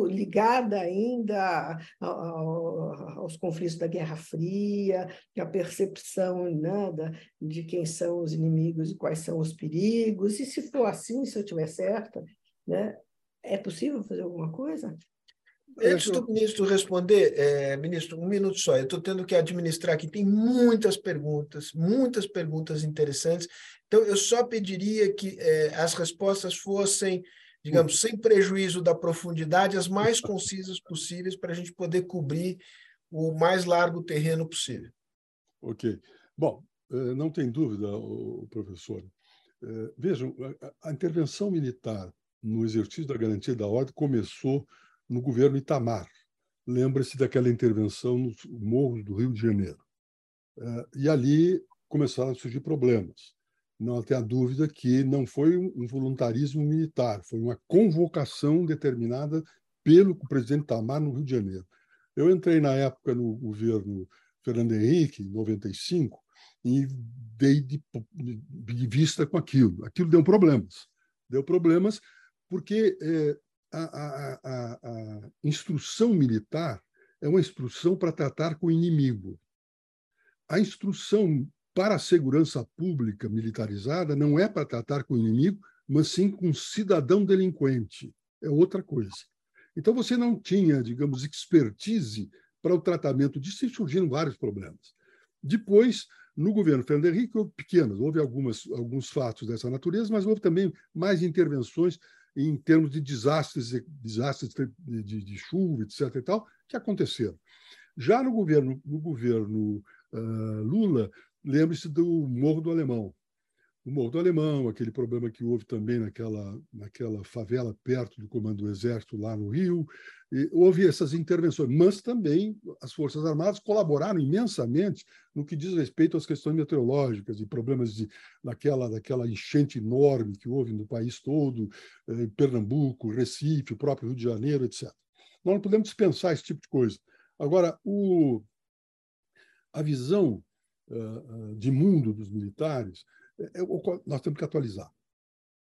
ligada ainda ao, ao, aos conflitos da Guerra Fria, à percepção nada de quem são os inimigos e quais são os perigos. E se for assim, se eu tiver certa, né, é possível fazer alguma coisa? Antes do ministro responder, é, ministro, um minuto só, eu estou tendo que administrar aqui, tem muitas perguntas, muitas perguntas interessantes, então eu só pediria que é, as respostas fossem, digamos, sem prejuízo da profundidade, as mais concisas possíveis para a gente poder cobrir o mais largo terreno possível. Ok. Bom, não tem dúvida, professor. Vejam, a intervenção militar no exercício da garantia da ordem começou no governo Itamar. Lembra-se daquela intervenção nos morros do Rio de Janeiro. E ali começaram a surgir problemas. Não tem a dúvida que não foi um voluntarismo militar, foi uma convocação determinada pelo presidente Itamar no Rio de Janeiro. Eu entrei na época no governo Fernando Henrique, em noventa e cinco, e dei de, de vista com aquilo. Aquilo deu problemas. Deu problemas porque é, a, a, a, a instrução militar é uma instrução para tratar com o inimigo. A instrução para a segurança pública militarizada não é para tratar com o inimigo, mas sim com um cidadão delinquente. É outra coisa. Então, você não tinha, digamos, expertise para o tratamento disso e surgiram vários problemas. Depois, no governo Fernando Henrique, houve pequenas, houve algumas, alguns fatos dessa natureza, mas houve também mais intervenções em termos de desastres, desastres de, de, de chuva, etcétera e tal, que aconteceram. Já no governo, no governo uh, Lula, lembre-se do Morro do Alemão. O Morro do Alemão, aquele problema que houve também naquela, naquela favela perto do Comando do Exército, lá no Rio. E houve essas intervenções, mas também as Forças Armadas colaboraram imensamente no que diz respeito às questões meteorológicas e problemas de, daquela, daquela enchente enorme que houve no país todo, em Pernambuco, Recife, o próprio Rio de Janeiro, etcétera. Nós não podemos dispensar esse tipo de coisa. Agora, o, a visão de mundo dos militares, nós temos que atualizar.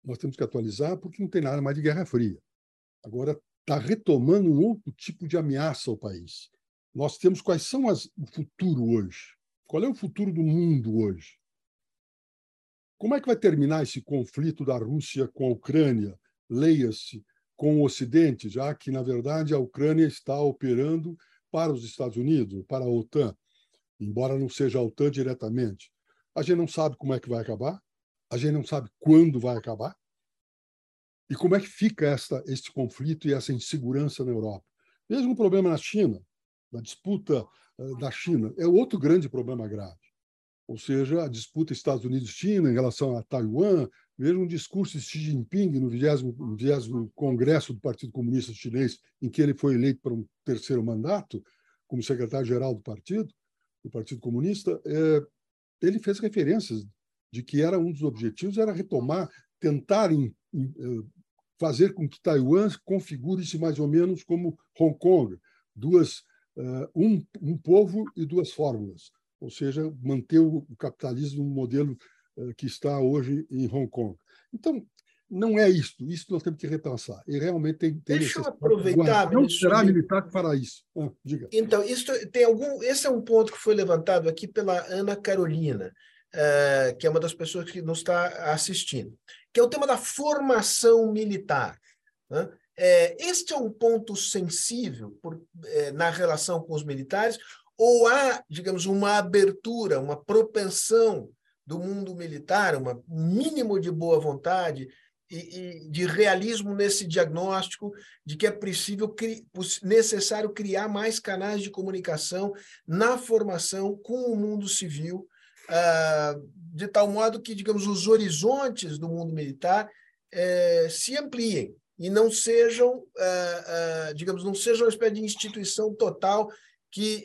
Nós temos que atualizar porque não tem nada mais de Guerra Fria. Agora está retomando um outro tipo de ameaça ao país. Nós temos quais são as, o futuro hoje. Qual é o futuro do mundo hoje? Como é que vai terminar esse conflito da Rússia com a Ucrânia? Leia-se com o Ocidente, já que, na verdade, a Ucrânia está operando para os Estados Unidos, para a OTAN, embora não seja a OTAN diretamente. A gente não sabe como é que vai acabar, a gente não sabe quando vai acabar, e como é que fica esta, este conflito e essa insegurança na Europa. Mesmo o problema na China, na disputa uh, da China, é outro grande problema grave. Ou seja, a disputa Estados Unidos-China em relação a Taiwan, mesmo um discurso de Xi Jinping no vigésimo Congresso do Partido Comunista Chinês, em que ele foi eleito para um terceiro mandato como secretário-geral do partido, do Partido Comunista, eh, ele fez referências de que era um dos objetivos era retomar, tentar em, em, fazer com que Taiwan configure-se mais ou menos como Hong Kong, duas, uh, um, um povo e duas fórmulas, ou seja, manter o, o capitalismo no modelo uh, que está hoje em Hong Kong. Então, não é isto, isso nós temos que repensar. E realmente tem, tem Deixa eu aproveitar, não será militar para isso. Ah, diga. Então, isso tem algum, esse é um ponto que foi levantado aqui pela Ana Carolina, uh, que é uma das pessoas que nos está assistindo, que é o tema da formação militar. Né? É, este é um ponto sensível por, é, na relação com os militares, ou há, digamos, uma abertura, uma propensão do mundo militar, um mínimo de boa vontade e de realismo nesse diagnóstico de que é possível, necessário criar mais canais de comunicação na formação com o mundo civil, de tal modo que, digamos, os horizontes do mundo militar se ampliem e não sejam, digamos, não sejam uma espécie de instituição total que,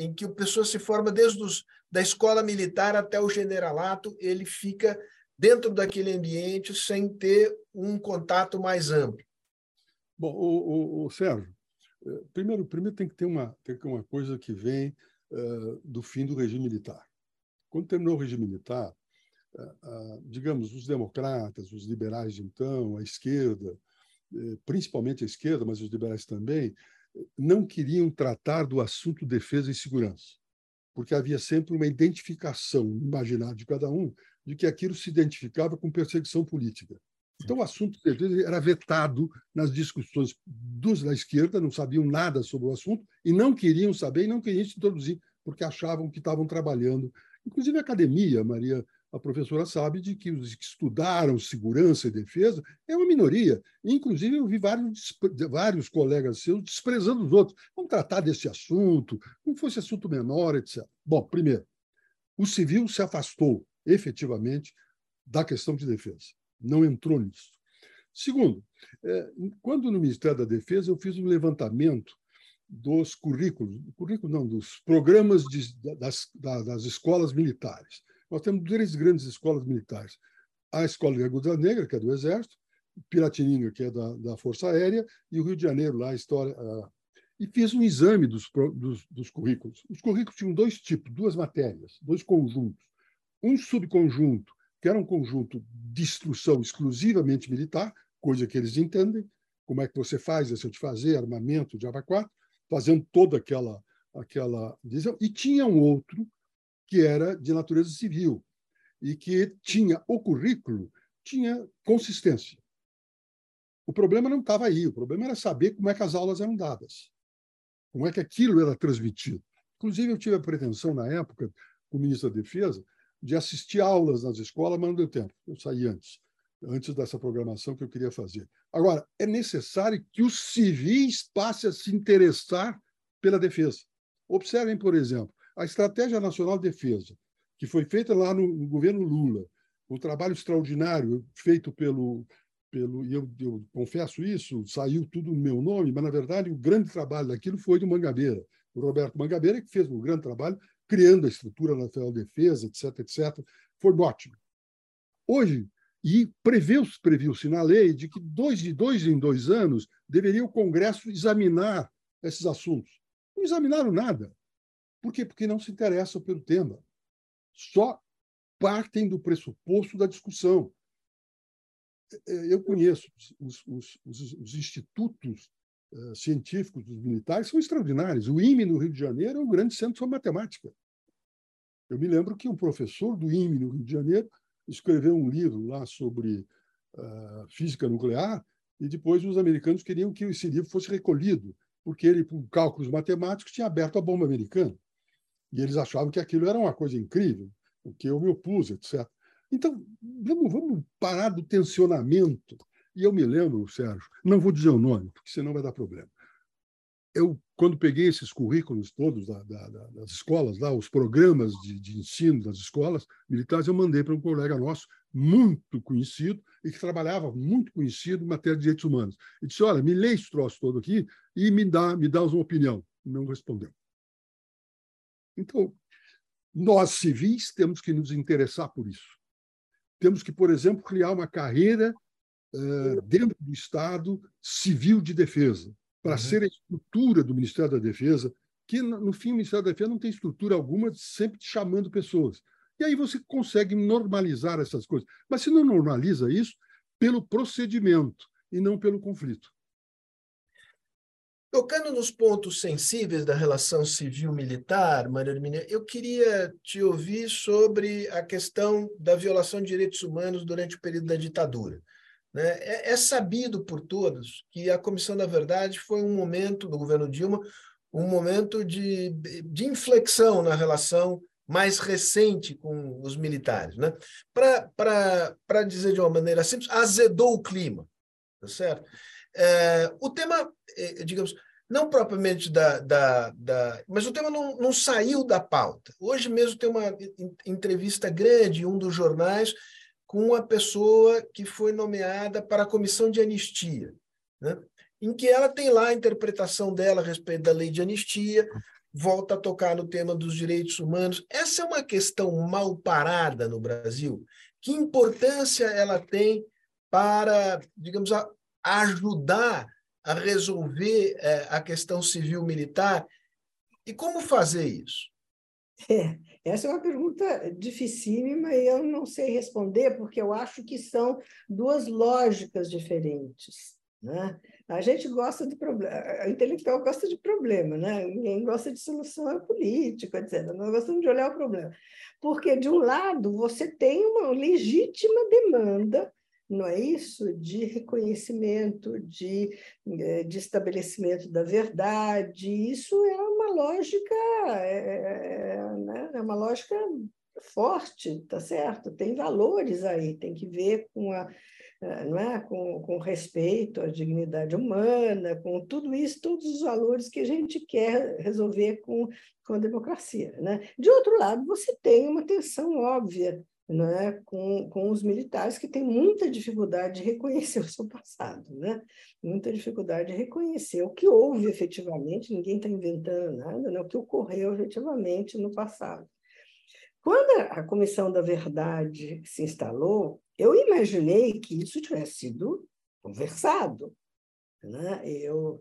em que a pessoa se forma desde os, da escola militar até o generalato, ele fica dentro daquele ambiente sem ter um contato mais amplo? Bom, o, o, o Sérgio, primeiro, primeiro tem que ter uma, tem que ter uma coisa que vem uh, do fim do regime militar. Quando terminou o regime militar, uh, uh, digamos, os democratas, os liberais de então, a esquerda, principalmente a esquerda, mas os liberais também, não queriam tratar do assunto defesa e segurança, porque havia sempre uma identificação imaginária de cada um de que aquilo se identificava com perseguição política. Então, o assunto de defesa era vetado nas discussões dos da esquerda, não sabiam nada sobre o assunto e não queriam saber e não queriam se introduzir, porque achavam que estavam trabalhando. Inclusive, a academia, Maria... A professora sabe de que os que estudaram segurança e defesa é uma minoria. Inclusive, eu vi vários, vários colegas seus desprezando os outros. Vamos tratar desse assunto, como fosse assunto menor, etcétera. Bom, primeiro, o civil se afastou, efetivamente, da questão de defesa. Não entrou nisso. Segundo, quando no Ministério da Defesa eu fiz um levantamento dos currículos, currículo não, dos programas de, das, das escolas militares. Nós temos três grandes escolas militares. A Escola de Aguda Negra, que é do Exército, Piratininga, que é da, da Força Aérea, e o Rio de Janeiro, lá a história... A... E fiz um exame dos, dos, dos currículos. Os currículos tinham dois tipos, duas matérias, dois conjuntos. Um subconjunto, que era um conjunto de instrução exclusivamente militar, coisa que eles entendem, como é que você faz, deixa de fazer, armamento, Java quatro, fazendo toda aquela, aquela visão. E tinha um outro, que era de natureza civil e que tinha o currículo, tinha consistência. O problema não estava aí, o problema era saber como é que as aulas eram dadas, como é que aquilo era transmitido. Inclusive, eu tive a pretensão, na época, como ministro da Defesa, de assistir aulas nas escolas, mas não deu tempo, eu saí antes, antes dessa programação que eu queria fazer. Agora, é necessário que os civis passem a se interessar pela defesa. Observem, por exemplo, a Estratégia Nacional de Defesa, que foi feita lá no, no governo Lula, um trabalho extraordinário feito pelo... pelo e eu, eu confesso isso, saiu tudo no meu nome, mas, na verdade, o grande trabalho daquilo foi do Mangabeira, o Roberto Mangabeira, que fez um grande trabalho criando a Estrutura Nacional de Defesa, etcétera, etcétera. Foi ótimo. Hoje, e previu-se previu na lei de que dois, de dois em dois anos deveria o Congresso examinar esses assuntos. Não examinaram nada. Por quê? Porque não se interessam pelo tema. Só partem do pressuposto da discussão. Eu conheço os, os, os, os institutos uh, científicos dos militares, são extraordinários. O I M E, no Rio de Janeiro, é um grande centro de matemática. Eu me lembro que um professor do I M E, no Rio de Janeiro, escreveu um livro lá sobre uh, física nuclear e depois os americanos queriam que esse livro fosse recolhido, porque ele, por cálculos matemáticos, tinha aberto a bomba americana. E eles achavam que aquilo era uma coisa incrível, o que eu me opus, etcétera. Então, vamos, vamos parar do tensionamento. E eu me lembro, Sérgio, não vou dizer o nome, porque senão vai dar problema. Eu, quando peguei esses currículos todos da, da, da, das escolas, lá, os programas de, de ensino das escolas militares, eu mandei para um colega nosso, muito conhecido, e que trabalhava muito conhecido em matéria de direitos humanos. E disse, olha, me lê esse troço todo aqui e me dá, me dá uma opinião. Não respondeu. Então, nós, civis, temos que nos interessar por isso. Temos que, por exemplo, criar uma carreira uh, dentro do Estado civil de defesa, para uhum. ser a estrutura do Ministério da Defesa, que, no fim, o Ministério da Defesa não tem estrutura alguma, sempre chamando pessoas. E aí você consegue normalizar essas coisas. Mas se não normaliza isso, pelo procedimento e não pelo conflito. Tocando nos pontos sensíveis da relação civil-militar, Maria Hermínia, eu queria te ouvir sobre a questão da violação de direitos humanos durante o período da ditadura. Né? É, é sabido por todos que a Comissão da Verdade foi um momento, do governo Dilma, um momento de, de inflexão na relação mais recente com os militares. Né? Para dizer de uma maneira simples, azedou o clima. Tá certo? É, o tema, digamos, não propriamente da... da, da mas o tema não, não saiu da pauta. Hoje mesmo tem uma entrevista grande em um dos jornais com uma pessoa que foi nomeada para a Comissão de Anistia, né? Em que ela tem lá a interpretação dela a respeito da lei de anistia, volta a tocar no tema dos direitos humanos. Essa é uma questão mal parada no Brasil. Que importância ela tem para, digamos, a, a ajudar a resolver é, a questão civil-militar? E como fazer isso? É, essa é uma pergunta dificílima e eu não sei responder, porque eu acho que são duas lógicas diferentes, né? A gente gosta de problema, o intelectual gosta de problema, né? Ninguém gosta de solução política, etcétera. Nós gostamos de olhar o problema. Porque, de um lado, você tem uma legítima demanda, não é isso? De reconhecimento, de, de estabelecimento da verdade. Isso é uma lógica, é, né? É uma lógica forte, tá certo? Tem valores aí, tem que ver com a, não é? Com, com respeito à dignidade humana, com tudo isso, todos os valores que a gente quer resolver com, com a democracia, né? De outro lado, você tem uma tensão óbvia, não é? Com, com os militares, que têm muita dificuldade de reconhecer o seu passado, né? Muita dificuldade de reconhecer o que houve efetivamente, ninguém está inventando nada, né? O que ocorreu efetivamente no passado. Quando a Comissão da Verdade se instalou, eu imaginei que isso tivesse sido conversado, né? Eu,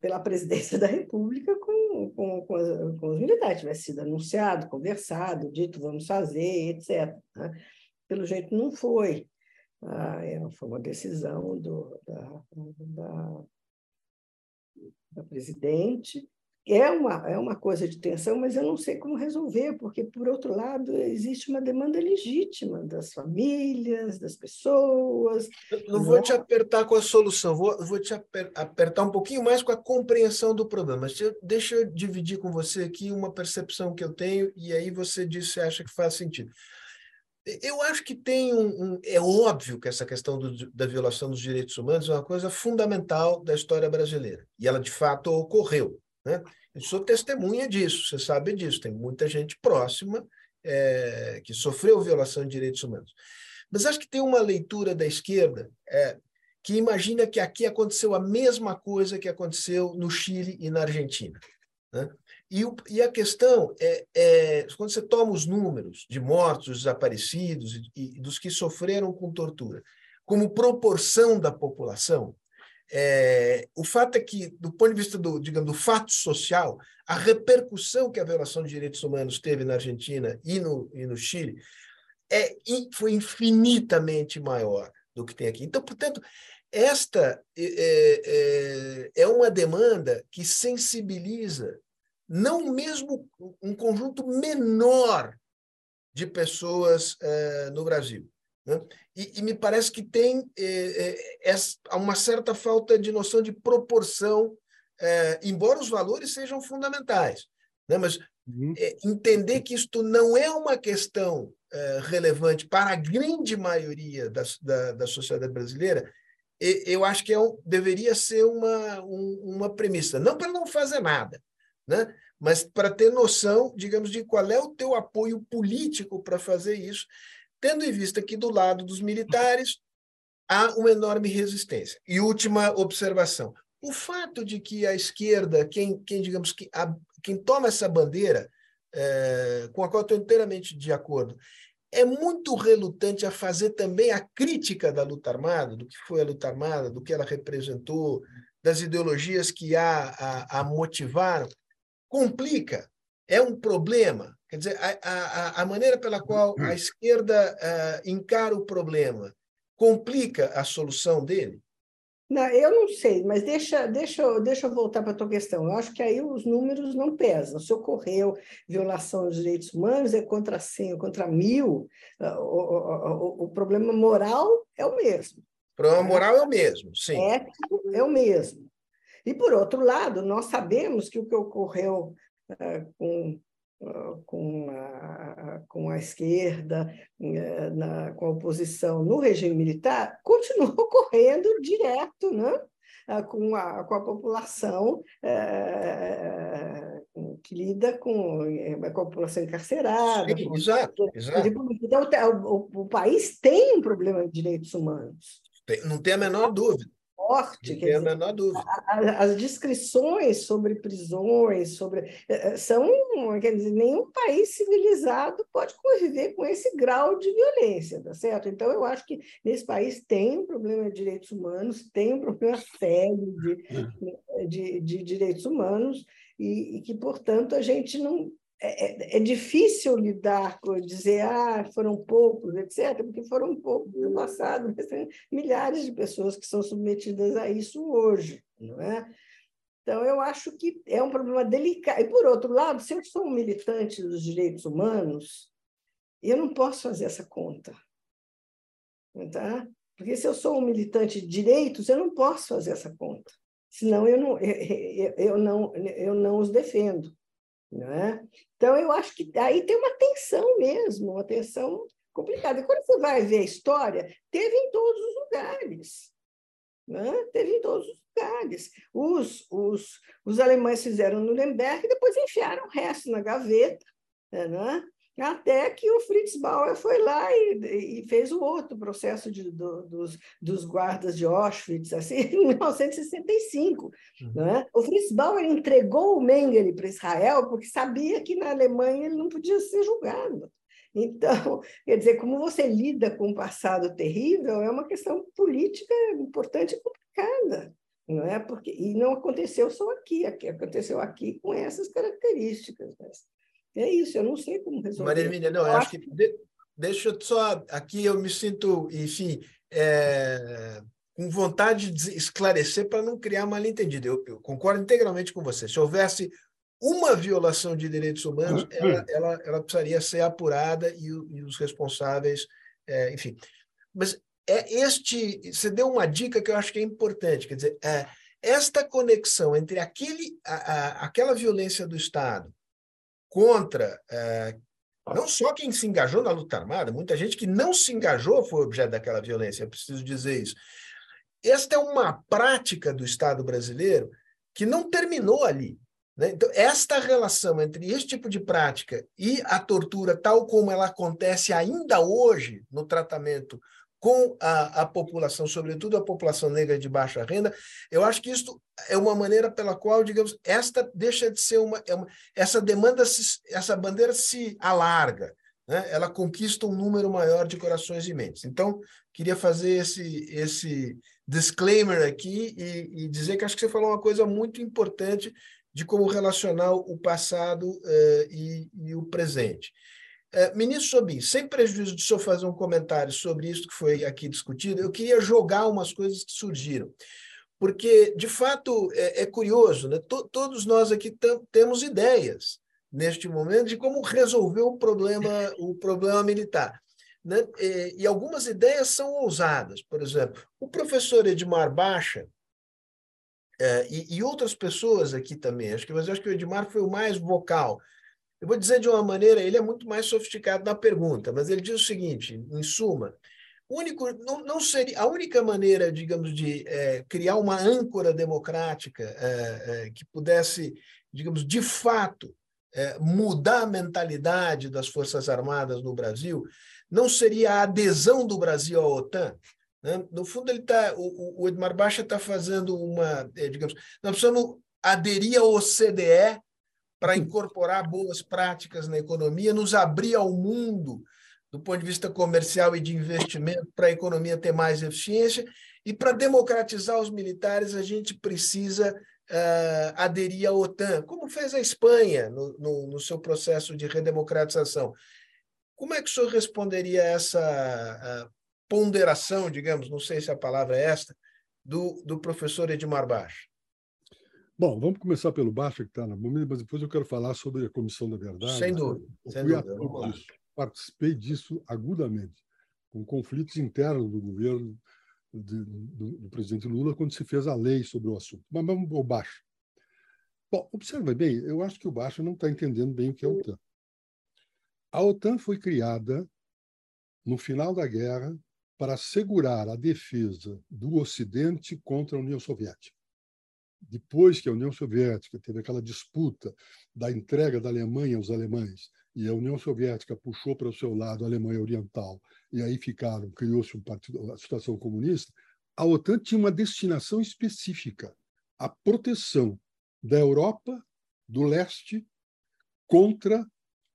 pela presidência da República, com, com, com, as, com os militares, tivesse sido anunciado, conversado, dito vamos fazer, etcétera, né? Pelo jeito, não foi. Ah, foi uma decisão do, da, da, da presidente. É uma, é uma coisa de tensão, mas eu não sei como resolver, porque, por outro lado, existe uma demanda legítima das famílias, das pessoas. Eu não vou te apertar com a solução, vou, vou te aper, apertar um pouquinho mais com a compreensão do problema. Deixa eu dividir com você aqui uma percepção que eu tenho, e aí você diz se acha que faz sentido. Eu acho que tem um... um é óbvio que essa questão do, da violação dos direitos humanos é uma coisa fundamental da história brasileira, e ela, de fato, ocorreu, né? Eu sou testemunha disso, você sabe disso, tem muita gente próxima é, que sofreu violação de direitos humanos. Mas acho que tem uma leitura da esquerda é, que imagina que aqui aconteceu a mesma coisa que aconteceu no Chile e na Argentina, né? E, o, e a questão é, é, quando você toma os números de mortos, desaparecidos e, e dos que sofreram com tortura, como proporção da população, É, o fato é que, do ponto de vista do, digamos, do fato social, a repercussão que a violação de direitos humanos teve na Argentina e no, e no Chile é, foi infinitamente maior do que tem aqui. Então, portanto, esta é, é, é uma demanda que sensibiliza não mesmo um conjunto menor de pessoas é, no Brasil, né? E, e me parece que tem eh, eh, uma certa falta de noção de proporção, eh, embora os valores sejam fundamentais, né? Mas uhum. eh, entender que isto não é uma questão eh, relevante para a grande maioria da, da, da sociedade brasileira, eh, eu acho que é um, deveria ser uma, um, uma premissa, não para não fazer nada, né? Mas para ter noção, digamos, de qual é o teu apoio político para fazer isso, tendo em vista que, do lado dos militares, há uma enorme resistência. E última observação. O fato de que a esquerda, quem, quem digamos que a, quem toma essa bandeira, é, com a qual eu estou inteiramente de acordo, é muito relutante a fazer também a crítica da luta armada, do que foi a luta armada, do que ela representou, das ideologias que a, a, a motivaram, complica, é um problema. Quer dizer, a, a, a maneira pela qual a esquerda uh, encara o problema complica a solução dele? Não, eu não sei, mas deixa, deixa, deixa eu voltar para a tua questão. Eu acho que aí os números não pesam. Se ocorreu violação dos direitos humanos, é contra cem, contra mil, o, o, o, o problema moral é o mesmo. O problema moral é o mesmo, sim. Ético é o mesmo. E, por outro lado, nós sabemos que o que ocorreu uh, com... Com a, com a esquerda, na, com a oposição no regime militar, continua ocorrendo direto, né? com, a, com a população é, que lida com, com a população encarcerada. Sim, com, exato, exato. Então, o, o, o país tem um problema de direitos humanos. Tem, não tem a menor dúvida. forte. Não tem a menor dúvida. As descrições sobre prisões, sobre são, quer dizer, nenhum país civilizado pode conviver com esse grau de violência, tá certo? Então, eu acho que nesse país tem um problema de direitos humanos, tem um problema sério de, de, de direitos humanos, e, e que, portanto, a gente não... É, é difícil lidar com dizer ah, foram poucos, etcétera, porque foram poucos no passado, mas tem milhares de pessoas que são submetidas a isso hoje, não é? Então, eu acho que é um problema delicado. E, por outro lado, se eu sou um militante dos direitos humanos, eu não posso fazer essa conta, tá? Porque se eu sou um militante de direitos, eu não posso fazer essa conta, senão eu não, eu, eu não, eu não os defendo. Não é? Então, eu acho que aí tem uma tensão mesmo, uma tensão complicada. E quando você vai ver a história, teve em todos os lugares. Não é? Teve em todos os lugares. Os, os, os alemães fizeram Nuremberg e depois enfiaram o resto na gaveta, não é? Até que o Fritz Bauer foi lá e, e fez o outro processo de, do, dos, dos guardas de Auschwitz, assim, em mil novecentos e sessenta e cinco. Uhum. Né? O Fritz Bauer entregou o Mengele para Israel porque sabia que na Alemanha ele não podia ser julgado. Então, quer dizer, como você lida com um passado terrível é uma questão política importante e complicada. Não é? Porque, e não aconteceu só aqui, aqui, aconteceu aqui com essas características, né? É isso, eu não sei como resolver. Maria Hermínia, não, eu acho que... Deixa eu só... Aqui eu me sinto, enfim, é, com vontade de esclarecer para não criar mal-entendido. Eu, eu concordo integralmente com você. Se houvesse uma violação de direitos humanos, ela, ela, ela precisaria ser apurada e, e os responsáveis... É, enfim. Mas é este... Você deu uma dica que eu acho que é importante. Quer dizer, é, esta conexão entre aquele, a, a, aquela violência do Estado contra eh, não só quem se engajou na luta armada, muita gente que não se engajou foi objeto daquela violência, eu preciso dizer isso. Esta é uma prática do Estado brasileiro que não terminou ali, né? Então, esta relação entre esse tipo de prática e a tortura, tal como ela acontece ainda hoje no tratamento com a, a população, sobretudo a população negra de baixa renda, eu acho que isso é uma maneira pela qual, digamos, esta deixa de ser uma... É uma essa demanda, se, essa bandeira se alarga, né? Ela conquista um número maior de corações e mentes. Então, queria fazer esse, esse disclaimer aqui e, e dizer que acho que você falou uma coisa muito importante de como relacionar o passado uh, e, e o presente. É, ministro Jobim, sem prejuízo de só fazer um comentário sobre isso que foi aqui discutido, eu queria jogar umas coisas que surgiram, porque, de fato, é, é curioso, né? T- todos nós aqui temos ideias, neste momento, de como resolver o problema, o problema militar, né? E, e algumas ideias são ousadas. Por exemplo, o professor Edmar Bacha é, e, e outras pessoas aqui também, acho que, mas eu acho que o Edmar foi o mais vocal. Eu vou dizer de uma maneira, ele é muito mais sofisticado na pergunta, mas ele diz o seguinte, em suma, único, não, não seria, a única maneira, digamos, de é, criar uma âncora democrática é, é, que pudesse, digamos, de fato, é, mudar a mentalidade das Forças Armadas no Brasil, não seria a adesão do Brasil à OTAN? Né? No fundo, ele tá, o, o Edmar Bacha está fazendo uma, é, digamos, nós precisamos aderir à O C D E, para incorporar boas práticas na economia, nos abrir ao mundo do ponto de vista comercial e de investimento para a economia ter mais eficiência e para democratizar os militares a gente precisa uh, aderir à OTAN, como fez a Espanha no, no, no seu processo de redemocratização. Como é que o senhor responderia a essa uh, ponderação, digamos, não sei se a palavra é esta, do, do professor Edmar Bacha? Bom, vamos começar pelo Bacha, que está na momento, mas depois eu quero falar sobre a Comissão da Verdade. Sem dúvida. Eu sem dúvida disso, participei disso agudamente, com conflitos internos do governo de, do, do presidente Lula, quando se fez a lei sobre o assunto. Mas vamos ao Bacha. Bom, observa bem, eu acho que o Bacha não está entendendo bem o que é a OTAN. A OTAN foi criada no final da guerra para assegurar a defesa do Ocidente contra a União Soviética. Depois que a União Soviética teve aquela disputa da entrega da Alemanha aos alemães e a União Soviética puxou para o seu lado a Alemanha Oriental e aí ficaram, criou-se um partido, a situação comunista, a OTAN tinha uma destinação específica, a proteção da Europa do leste contra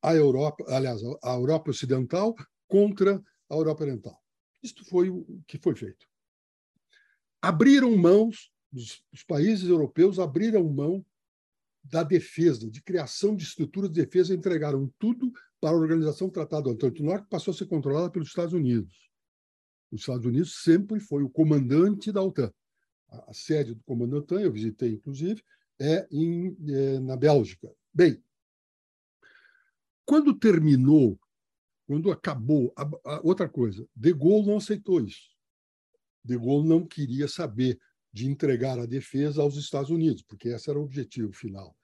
a Europa, aliás, a Europa Ocidental contra a Europa Oriental. Isto foi o que foi feito. Abriram mãos, os, os países europeus abriram mão da defesa, de criação de estruturas de defesa, entregaram tudo para a Organização do Tratado do Atlântico Norte, que passou a ser controlada pelos Estados Unidos. Os Estados Unidos sempre foi o comandante da OTAN. A, a sede do comando da OTAN, eu visitei, inclusive, é, em, é na Bélgica. Bem, quando terminou, quando acabou, a, a, outra coisa, De Gaulle não aceitou isso. De Gaulle não queria saber de entregar a defesa aos Estados Unidos, porque esse era o objetivo final.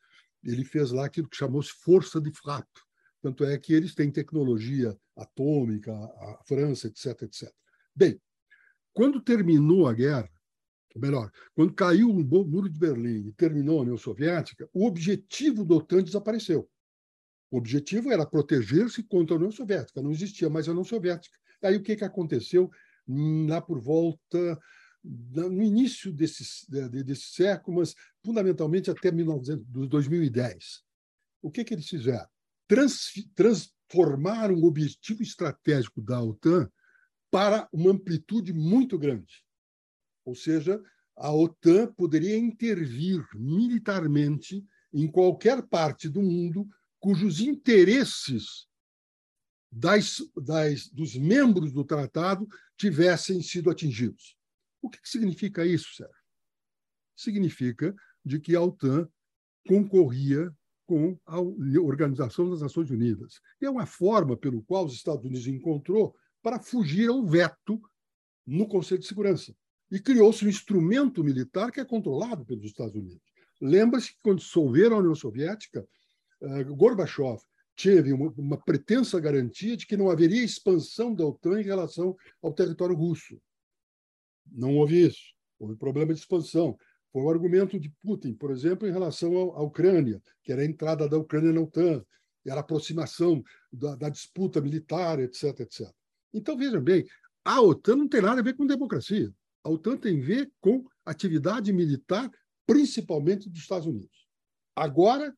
Ele fez lá aquilo que chamou-se força de fato. Tanto é que eles têm tecnologia atômica, a França, etc, etcétera. Bem, quando terminou a guerra, melhor, quando caiu o Muro de Berlim e terminou a União Soviética, o objetivo da OTAN desapareceu. O objetivo era proteger-se contra a União Soviética. Não existia mais a União Soviética. Aí o que, que aconteceu lá por volta... no início desse, desse século, mas fundamentalmente até dois mil e dez. O que, que eles fizeram? Trans, transformaram o objetivo estratégico da OTAN para uma amplitude muito grande. Ou seja, a OTAN poderia intervir militarmente em qualquer parte do mundo cujos interesses das, das, dos membros do tratado tivessem sido atingidos. O que significa isso, Sérgio? Significa de que a OTAN concorria com a Organização das Nações Unidas. E é uma forma pelo qual os Estados Unidos encontrou para fugir ao veto no Conselho de Segurança. E criou-se um instrumento militar que é controlado pelos Estados Unidos. Lembra-se que quando dissolveram a União Soviética, Gorbachev teve uma, uma pretensa garantia de que não haveria expansão da OTAN em relação ao território russo. Não houve isso. Houve problema de expansão. Foi o argumento de Putin, por exemplo, em relação à Ucrânia, que era a entrada da Ucrânia na OTAN, era a aproximação da, da disputa militar, etcétera, etcétera. Então, vejam bem, a OTAN não tem nada a ver com democracia. A OTAN tem a ver com atividade militar, principalmente dos Estados Unidos. Agora,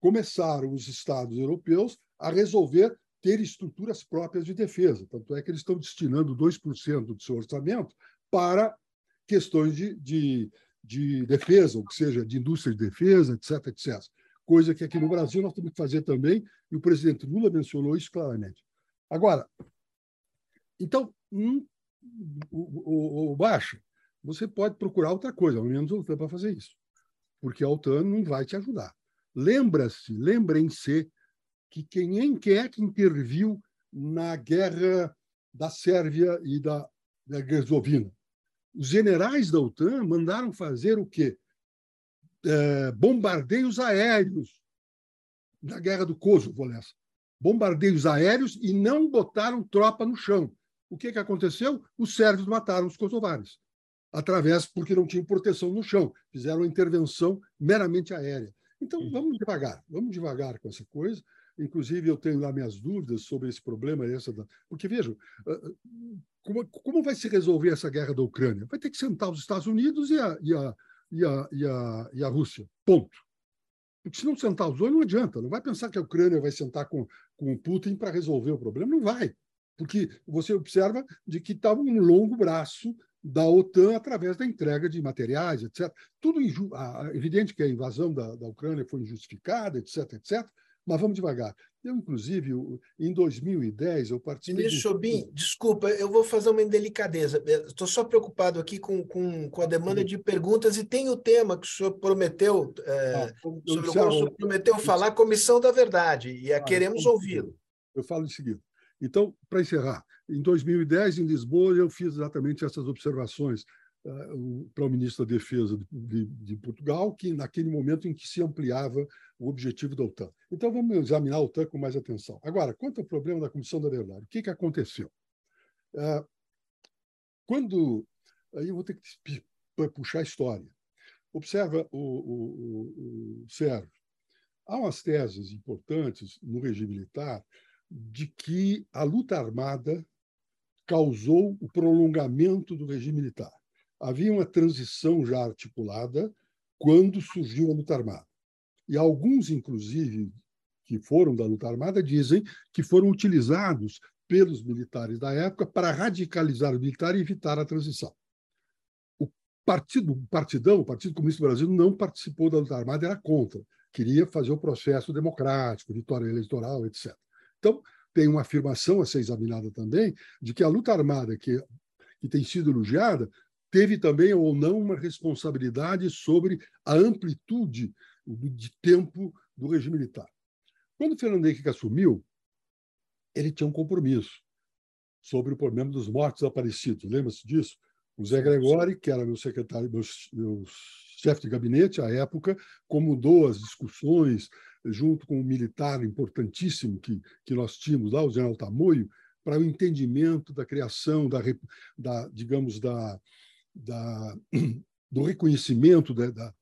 começaram os Estados europeus a resolver ter estruturas próprias de defesa. Tanto é que eles estão destinando dois por cento do seu orçamento para questões de, de, de defesa, ou que seja, de indústria de defesa, etcétera, etcétera. Coisa que aqui no Brasil nós temos que fazer também, e o presidente Lula mencionou isso claramente. Agora, então, hum, o, o, o Bacha, você pode procurar outra coisa, ao menos a OTAN para fazer isso, porque a OTAN não vai te ajudar. Lembra-se, lembrem-se, que quem é que interviu na guerra da Sérvia e da, da Herzegovina? Os generais da OTAN mandaram fazer o quê? É, bombardeios aéreos na guerra do Kosovo, aliás. Bombardeios aéreos e não botaram tropa no chão. O que, que aconteceu? Os sérvios mataram os kosovares, através porque não tinham proteção no chão. Fizeram uma intervenção meramente aérea. Então, vamos devagar. Vamos devagar com essa coisa. Inclusive, eu tenho lá minhas dúvidas sobre esse problema. Essa da... Porque, vejam, como, como vai se resolver essa guerra da Ucrânia? Vai ter que sentar os Estados Unidos e a, e a, e a, e a, e a Rússia. Ponto. Porque se não sentar os dois, não adianta. Não vai pensar que a Ucrânia vai sentar com, com o Putin para resolver o problema. Não vai. Porque você observa de que estava um longo braço da OTAN através da entrega de materiais, etcétera. Tudo inju... ah, evidente que a invasão da, da Ucrânia foi injustificada, etcétera, etcétera. Mas vamos devagar. Eu, inclusive, em dois mil e dez, eu participei... Ministro Jobim, de... desculpa, eu vou fazer uma indelicadeza. Estou só preocupado aqui com, com, com a demanda de perguntas e tem o tema que o senhor prometeu, é, ah, eu, sobre eu, o qual o senhor prometeu eu, falar, eu, Comissão da Verdade, e a ah, queremos ouvi-lo. Eu falo em seguida. Então, para encerrar, em dois mil e dez, em Lisboa, eu fiz exatamente essas observações uh, para o ministro da Defesa de, de, de Portugal, que naquele momento em que se ampliava o objetivo da OTAN. Então, vamos examinar a OTAN com mais atenção. Agora, quanto ao problema da Comissão da Verdade, o que, que aconteceu? Uh, quando... Aí eu vou ter que puxar a história. Observa o, o, o, o Sérgio. Há umas teses importantes no regime militar de que a luta armada causou o prolongamento do regime militar. havia uma transição já articulada quando surgiu a luta armada. E alguns, inclusive, que foram da luta armada, dizem que foram utilizados pelos militares da época para radicalizar o militar e evitar a transição. O partido, o partidão, o Partido Comunista do Brasil, não participou da luta armada, era contra. Queria fazer o processo democrático, vitória eleitoral, etcétera. Então, tem uma afirmação a ser examinada também de que a luta armada que, que tem sido elogiada teve também ou não uma responsabilidade sobre a amplitude de tempo do regime militar. Quando o Fernando Henrique assumiu, ele tinha um compromisso sobre o problema dos mortos desaparecidos. Lembra-se disso? O Zé Gregori, que era meu secretário, meu, meu chefe de gabinete à época, comandou as discussões junto com um militar importantíssimo que, que nós tínhamos lá, o general Tamoio, para o entendimento da criação, da, da, digamos, da, da, do reconhecimento da, da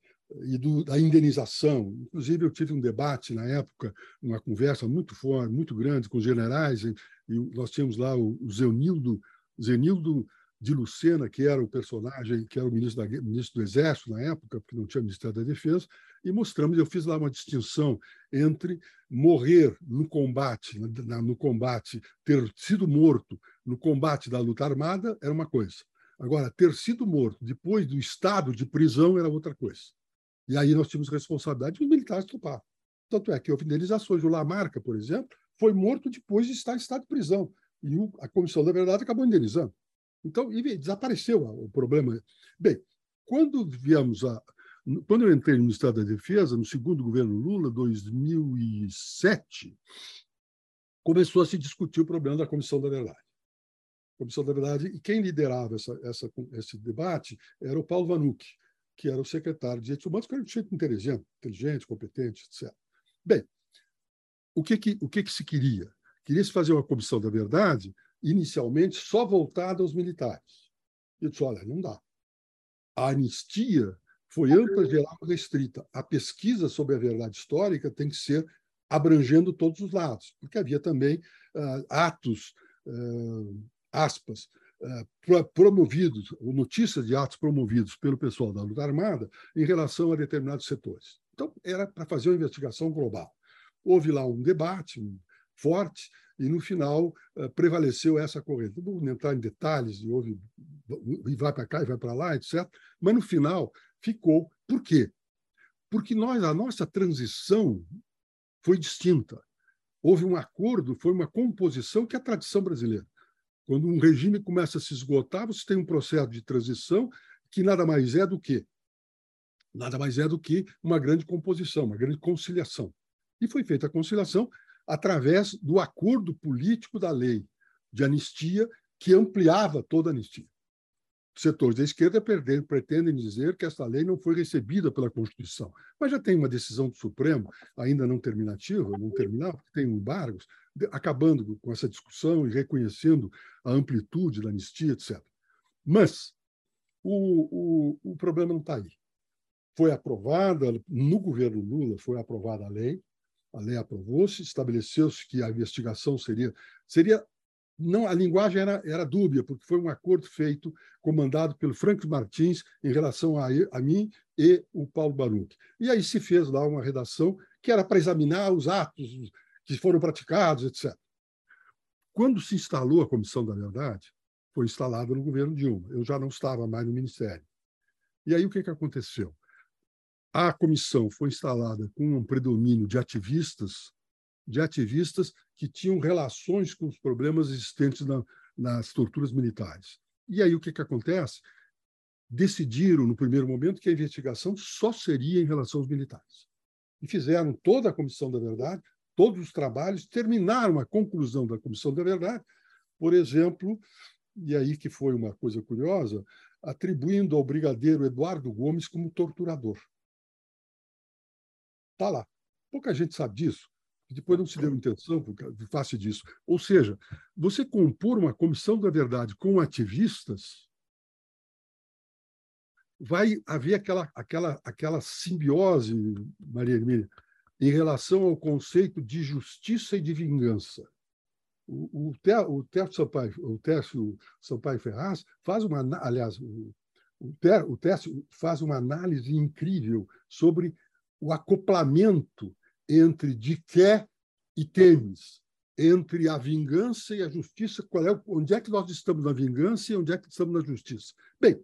e do, da indenização. Inclusive, eu tive um debate na época, uma conversa muito forte, muito grande com os generais, e, e nós tínhamos lá o, o Zenildo, Zenildo de Lucena, que era o personagem, que era o ministro, da, ministro do Exército na época, porque não tinha Ministério da Defesa, e mostramos, eu fiz lá uma distinção entre morrer no combate, na, no combate, ter sido morto no combate da luta armada era uma coisa. Agora, ter sido morto depois do estado de prisão era outra coisa. E aí nós tínhamos responsabilidade dos militares toparam. Tanto é que houve indenizações. O Lamarca, por exemplo, foi morto depois de estar em estado de prisão. E o, a Comissão da Verdade acabou indenizando. Então, e desapareceu o problema. Bem, quando viemos a... Quando eu entrei no Ministério da Defesa, no segundo governo Lula, dois mil e sete, começou a se discutir o problema da Comissão da Verdade. Comissão da Verdade, e quem liderava essa, essa, esse debate era o Paulo Vanucchi, que era o secretário de Direitos Humanos, que era um sujeito inteligente, inteligente, competente, etcétera. Bem, o que que, o que que se queria? Queria-se fazer uma comissão da verdade, inicialmente só voltada aos militares. E eu disse, olha, não dá. A anistia foi ampla, geral e restrita. A pesquisa sobre a verdade histórica tem que ser abrangendo todos os lados, porque havia também uh, atos, uh, aspas, promovidos, notícias de atos promovidos pelo pessoal da luta armada em relação a determinados setores. Então, era para fazer uma investigação global. Houve lá um debate forte e, no final, prevaleceu essa corrente. Não vou entrar em detalhes, e houve, e vai para cá e vai para lá, etcétera. Mas, no final, ficou. Por quê? Porque nós, a nossa transição foi distinta. Houve um acordo, foi uma composição que é a tradição brasileira. Quando um regime começa a se esgotar, você tem um processo de transição que nada mais é do que nada mais é do que uma grande composição, uma grande conciliação. E foi feita a conciliação através do acordo político da lei de anistia, que ampliava toda a anistia. Setores da esquerda pretendem dizer que essa lei não foi recebida pela Constituição, mas já tem uma decisão do Supremo, ainda não terminativa, não terminal, porque tem embargos, acabando com essa discussão e reconhecendo a amplitude da anistia, etcétera. Mas o, o, o problema não está aí. Foi aprovada, no governo Lula, foi aprovada a lei, a lei aprovou-se, estabeleceu-se que a investigação seria... seria não, a linguagem era, era dúbia, porque foi um acordo feito, comandado pelo Franklin Martins, em relação a, a mim e o Paulo Baruch. E aí se fez lá uma redação que era para examinar os atos que foram praticados, etcétera. Quando se instalou a Comissão da Verdade, foi instalada no governo Dilma. Eu já não estava mais no Ministério. E aí o que, que aconteceu? A comissão foi instalada com um predomínio de ativistas, de ativistas que tinham relações com os problemas existentes na, nas torturas militares. E aí o que, que acontece? Decidiram, no primeiro momento, que a investigação só seria em relação aos militares. E fizeram toda a Comissão da Verdade, todos os trabalhos, terminaram a conclusão da Comissão da Verdade, por exemplo, e aí que foi uma coisa curiosa, atribuindo ao brigadeiro Eduardo Gomes como torturador. Está lá. Pouca gente sabe disso. Depois não se deu intenção de face disso. Ou seja, você compor uma comissão da verdade com ativistas, vai haver aquela, aquela, aquela simbiose, Maria Hermínia, em relação ao conceito de justiça e de vingança. O, o, o, Tércio, Sampaio, o Tércio Sampaio Ferraz faz uma... Aliás, o O, Té, o Tércio faz uma análise incrível sobre o acoplamento entre Diqué e Temes, entre a vingança e a justiça, qual é, onde é que nós estamos na vingança e onde é que estamos na justiça. Bem,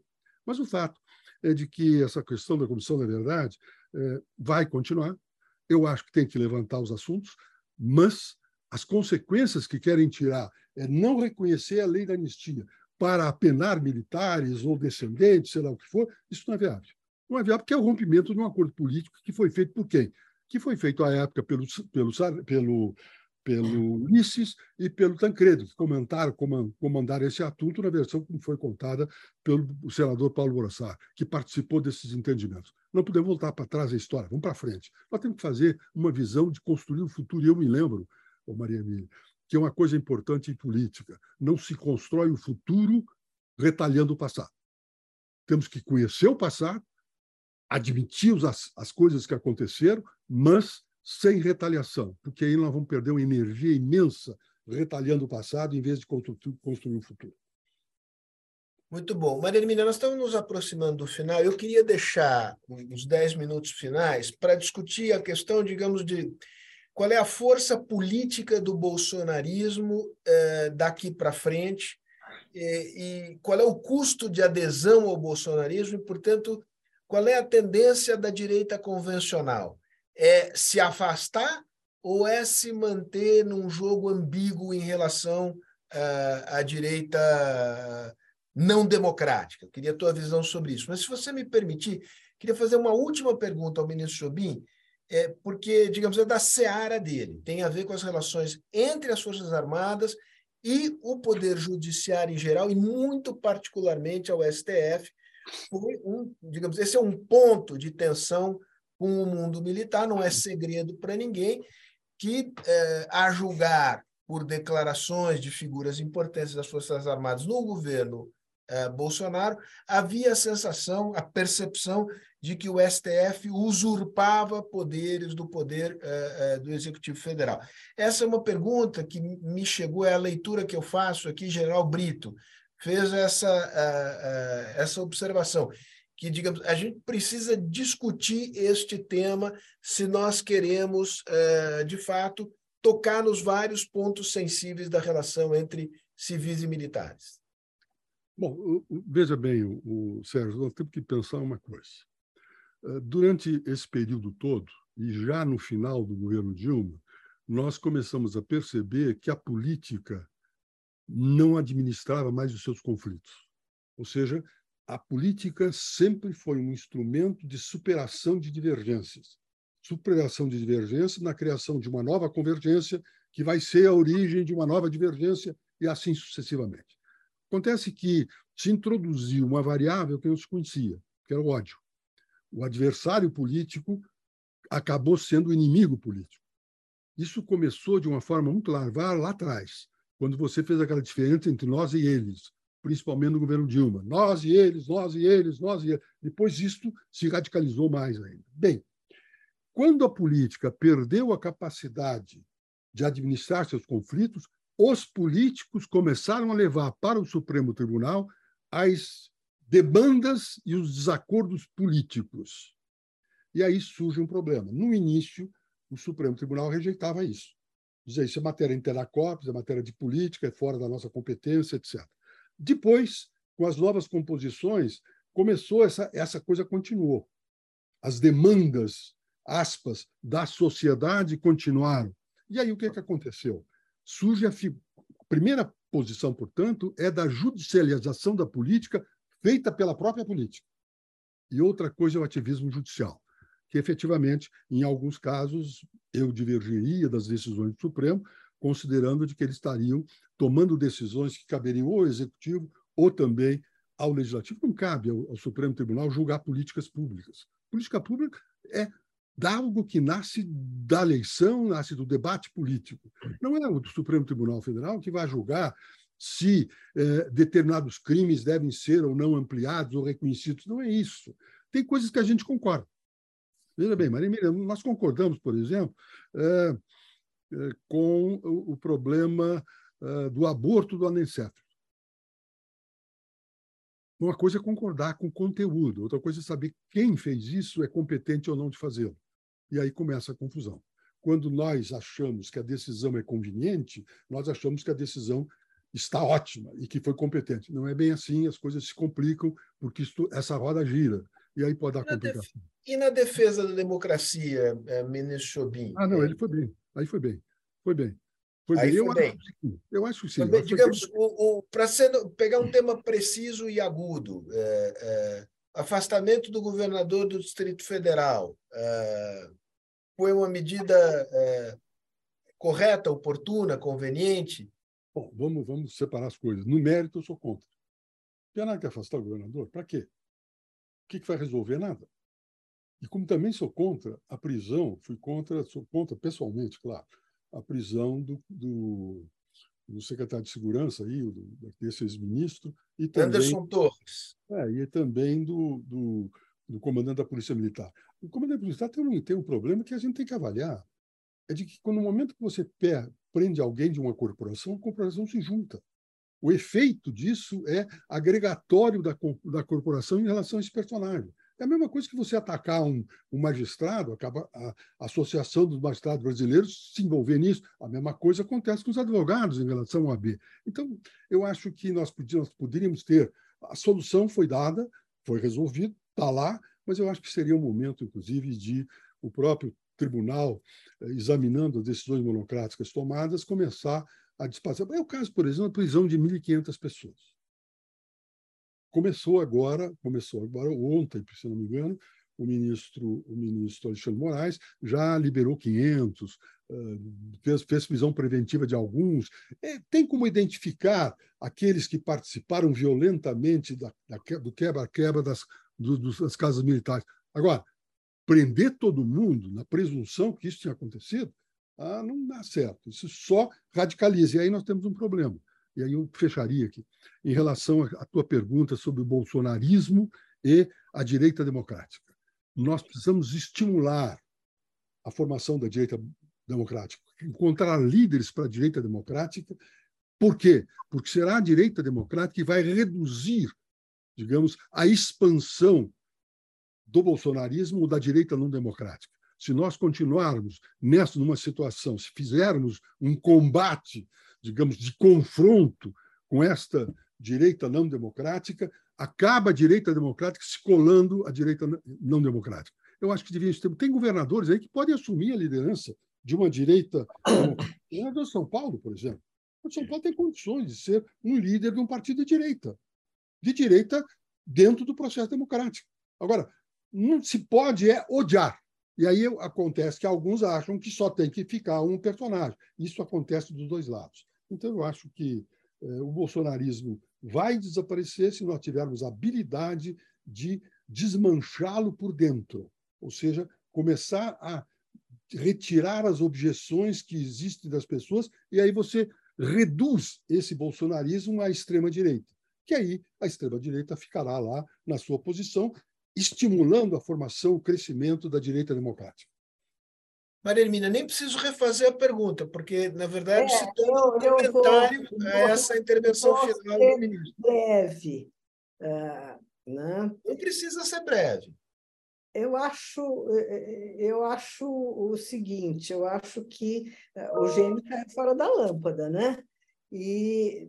mas o fato é de que essa questão da Comissão da Verdade eh, vai continuar. Eu acho que tem que levantar os assuntos, mas as consequências que querem tirar é não reconhecer a lei da anistia para apenar militares ou descendentes, sei lá o que for, isso não é viável. Não é viável porque é o rompimento de um acordo político que foi feito por quem? Que foi feito à época pelo, pelo, pelo, pelo Ulisses e pelo Tancredo, que comentaram, comandaram esse assunto na versão que foi contada pelo senador Paulo Brossard, que participou desses entendimentos. Não podemos voltar para trás da história, vamos para frente. Nós temos que fazer uma visão de construir o futuro, e eu me lembro, oh, Maria Hermínia, que é uma coisa importante em política. Não se constrói o futuro retalhando o passado. Temos que conhecer o passado, admitir as, as coisas que aconteceram, mas sem retaliação, porque aí nós vamos perder uma energia imensa retalhando o passado em vez de constru, construir o futuro. Muito bom. Maria Hermínia, nós estamos nos aproximando do final. Eu queria deixar uns dez minutos finais para discutir a questão, digamos, de qual é a força política do bolsonarismo eh, daqui para frente e, e qual é o custo de adesão ao bolsonarismo e, portanto, qual é a tendência da direita convencional? É se afastar ou é se manter num jogo ambíguo em relação uh, à direita não democrática? Eu queria a tua visão sobre isso. Mas, se você me permitir, queria fazer uma última pergunta ao ministro Jobim, É porque, digamos, é da seara dele, tem a ver com as relações entre as Forças Armadas e o Poder Judiciário em geral, e muito particularmente ao S T F. Foi um, digamos, esse é um ponto de tensão com o mundo militar, não é segredo para ninguém, que, eh, a julgar por declarações de figuras importantes das Forças Armadas no governo eh, Bolsonaro, havia a sensação, a percepção de que o S T F usurpava poderes do poder uh, uh, do Executivo Federal. Essa é uma pergunta que me chegou, é a leitura que eu faço aqui, General Brito fez essa, uh, uh, essa observação, que, digamos, a gente precisa discutir este tema se nós queremos, uh, de fato, tocar nos vários pontos sensíveis da relação entre civis e militares. Bom, veja bem, o, o Sérgio, nós temos que pensar uma coisa. Durante esse período todo, e já no final do governo Dilma, nós começamos a perceber que a política não administrava mais os seus conflitos. Ou seja, a política sempre foi um instrumento de superação de divergências. Superação de divergências na criação de uma nova convergência, que vai ser a origem de uma nova divergência, e assim sucessivamente. Acontece que se introduziu uma variável que não se conhecia, que era o ódio. O adversário político acabou sendo o inimigo político. Isso começou de uma forma muito larvar lá atrás, quando você fez aquela diferença entre nós e eles, principalmente no governo Dilma. Nós e eles, nós e eles, nós e eles. Depois isso se radicalizou mais ainda. Bem, quando a política perdeu a capacidade de administrar seus conflitos, os políticos começaram a levar para o Supremo Tribunal as demandas e os desacordos políticos. E aí surge um problema. No início, o Supremo Tribunal rejeitava isso. Dizia, isso é matéria interna corpus, é matéria de política, é fora da nossa competência, etcétera. Depois, com as novas composições, começou essa, essa coisa continuou. As demandas, aspas, da sociedade continuaram. E aí o que é que aconteceu? Surge a, fi... a primeira posição, portanto, é da judicialização da política feita pela própria política. E outra coisa é o ativismo judicial, que efetivamente, em alguns casos, eu divergiria das decisões do Supremo, considerando de que eles estariam tomando decisões que caberiam ou ao Executivo ou também ao Legislativo. Não cabe ao, ao Supremo Tribunal julgar políticas públicas. Política pública é algo que nasce da eleição, nasce do debate político. Não é o Supremo Tribunal Federal que vai julgar se eh, determinados crimes devem ser ou não ampliados ou reconhecidos. Não é isso. Tem coisas que a gente concorda. Veja bem, Maria Hermínia, nós concordamos, por exemplo, eh, eh, com o, o problema eh, do aborto do anencefalo. Uma coisa é concordar com o conteúdo, outra coisa é saber quem fez isso é competente ou não de fazê-lo. E aí começa a confusão. Quando nós achamos que a decisão é conveniente, nós achamos que a decisão está ótima e que foi competente. Não é bem assim, as coisas se complicam, porque isto, essa roda gira. E aí pode dar complicação. E na defesa da democracia, é, Menes Jobim? Ah, não, ele foi bem. Aí foi bem. Foi bem. Foi bem. Aí eu, foi acho bem. Que, eu acho que sim. Também, acho digamos, para pegar um tema preciso e agudo, é, é, afastamento do governador do Distrito Federal é, foi uma medida é, correta, oportuna, conveniente? Bom, vamos, vamos separar as coisas. No mérito, eu sou contra. Tem nada que afastar o governador? Para quê? O que, que vai resolver? Nada. E como também sou contra a prisão, fui contra, sou contra pessoalmente, claro, a prisão do, do, do secretário de Segurança, aí, do, desse ex-ministro. E também, Anderson Torres. É, e também do, do, do comandante da Polícia Militar. O comandante da Polícia Militar tem, tem um problema que a gente tem que avaliar. É de que, no momento que você perde, prende alguém de uma corporação, a corporação se junta. O efeito disso é agregatório da, da corporação em relação a esse personagem. É a mesma coisa que você atacar um, um magistrado, acaba a Associação dos Magistrados Brasileiros se envolver nisso. A mesma coisa acontece com os advogados em relação à O A B. Então, eu acho que nós podíamos, poderíamos ter... A solução foi dada, foi resolvida, está lá, mas eu acho que seria um momento, inclusive, de o próprio tribunal, examinando as decisões monocráticas tomadas, começar a despachar. É o caso, por exemplo, da prisão de mil e quinhentas pessoas. Começou agora, começou agora ontem, se não me engano, o ministro, o ministro Alexandre Moraes já liberou quinhentos, fez, fez prisão preventiva de alguns. É, tem como identificar aqueles que participaram violentamente da, da, do quebra-quebra das, do, das casas militares. Agora, prender todo mundo na presunção que isso tinha acontecido, ah, não dá certo. Isso só radicaliza. E aí nós temos um problema. E aí eu fecharia aqui. Em relação à tua pergunta sobre o bolsonarismo e a direita democrática. Nós precisamos estimular a formação da direita democrática. Encontrar líderes para a direita democrática. Por quê? Porque será a direita democrática que vai reduzir, digamos, a expansão do bolsonarismo ou da direita não democrática. Se nós continuarmos nessa, numa situação, se fizermos um combate, digamos, de confronto com esta direita não democrática, acaba a direita democrática se colando à direita não democrática. Eu acho que devia ter... Tem governadores aí que podem assumir a liderança de uma direita... O governador de São Paulo, por exemplo. O São Paulo tem condições de ser um líder de um partido de direita. De direita dentro do processo democrático. Agora, não se pode é odiar. E aí acontece que alguns acham que só tem que ficar um personagem. Isso acontece dos dois lados. Então, eu acho que eh, o bolsonarismo vai desaparecer se nós tivermos a habilidade de desmanchá-lo por dentro. Ou seja, começar a retirar as objeções que existem das pessoas e aí você reduz esse bolsonarismo à extrema-direita. Que aí a extrema-direita ficará lá na sua posição, estimulando a formação, o crescimento da direita democrática. Maria Hermínia, nem preciso refazer a pergunta, porque, na verdade, é, se tem um comentário eu, eu, a essa intervenção final do ministro. Breve. Ah, não. Não precisa ser breve. Eu acho, eu acho o seguinte, eu acho que o gênio cai fora da lâmpada, né? E...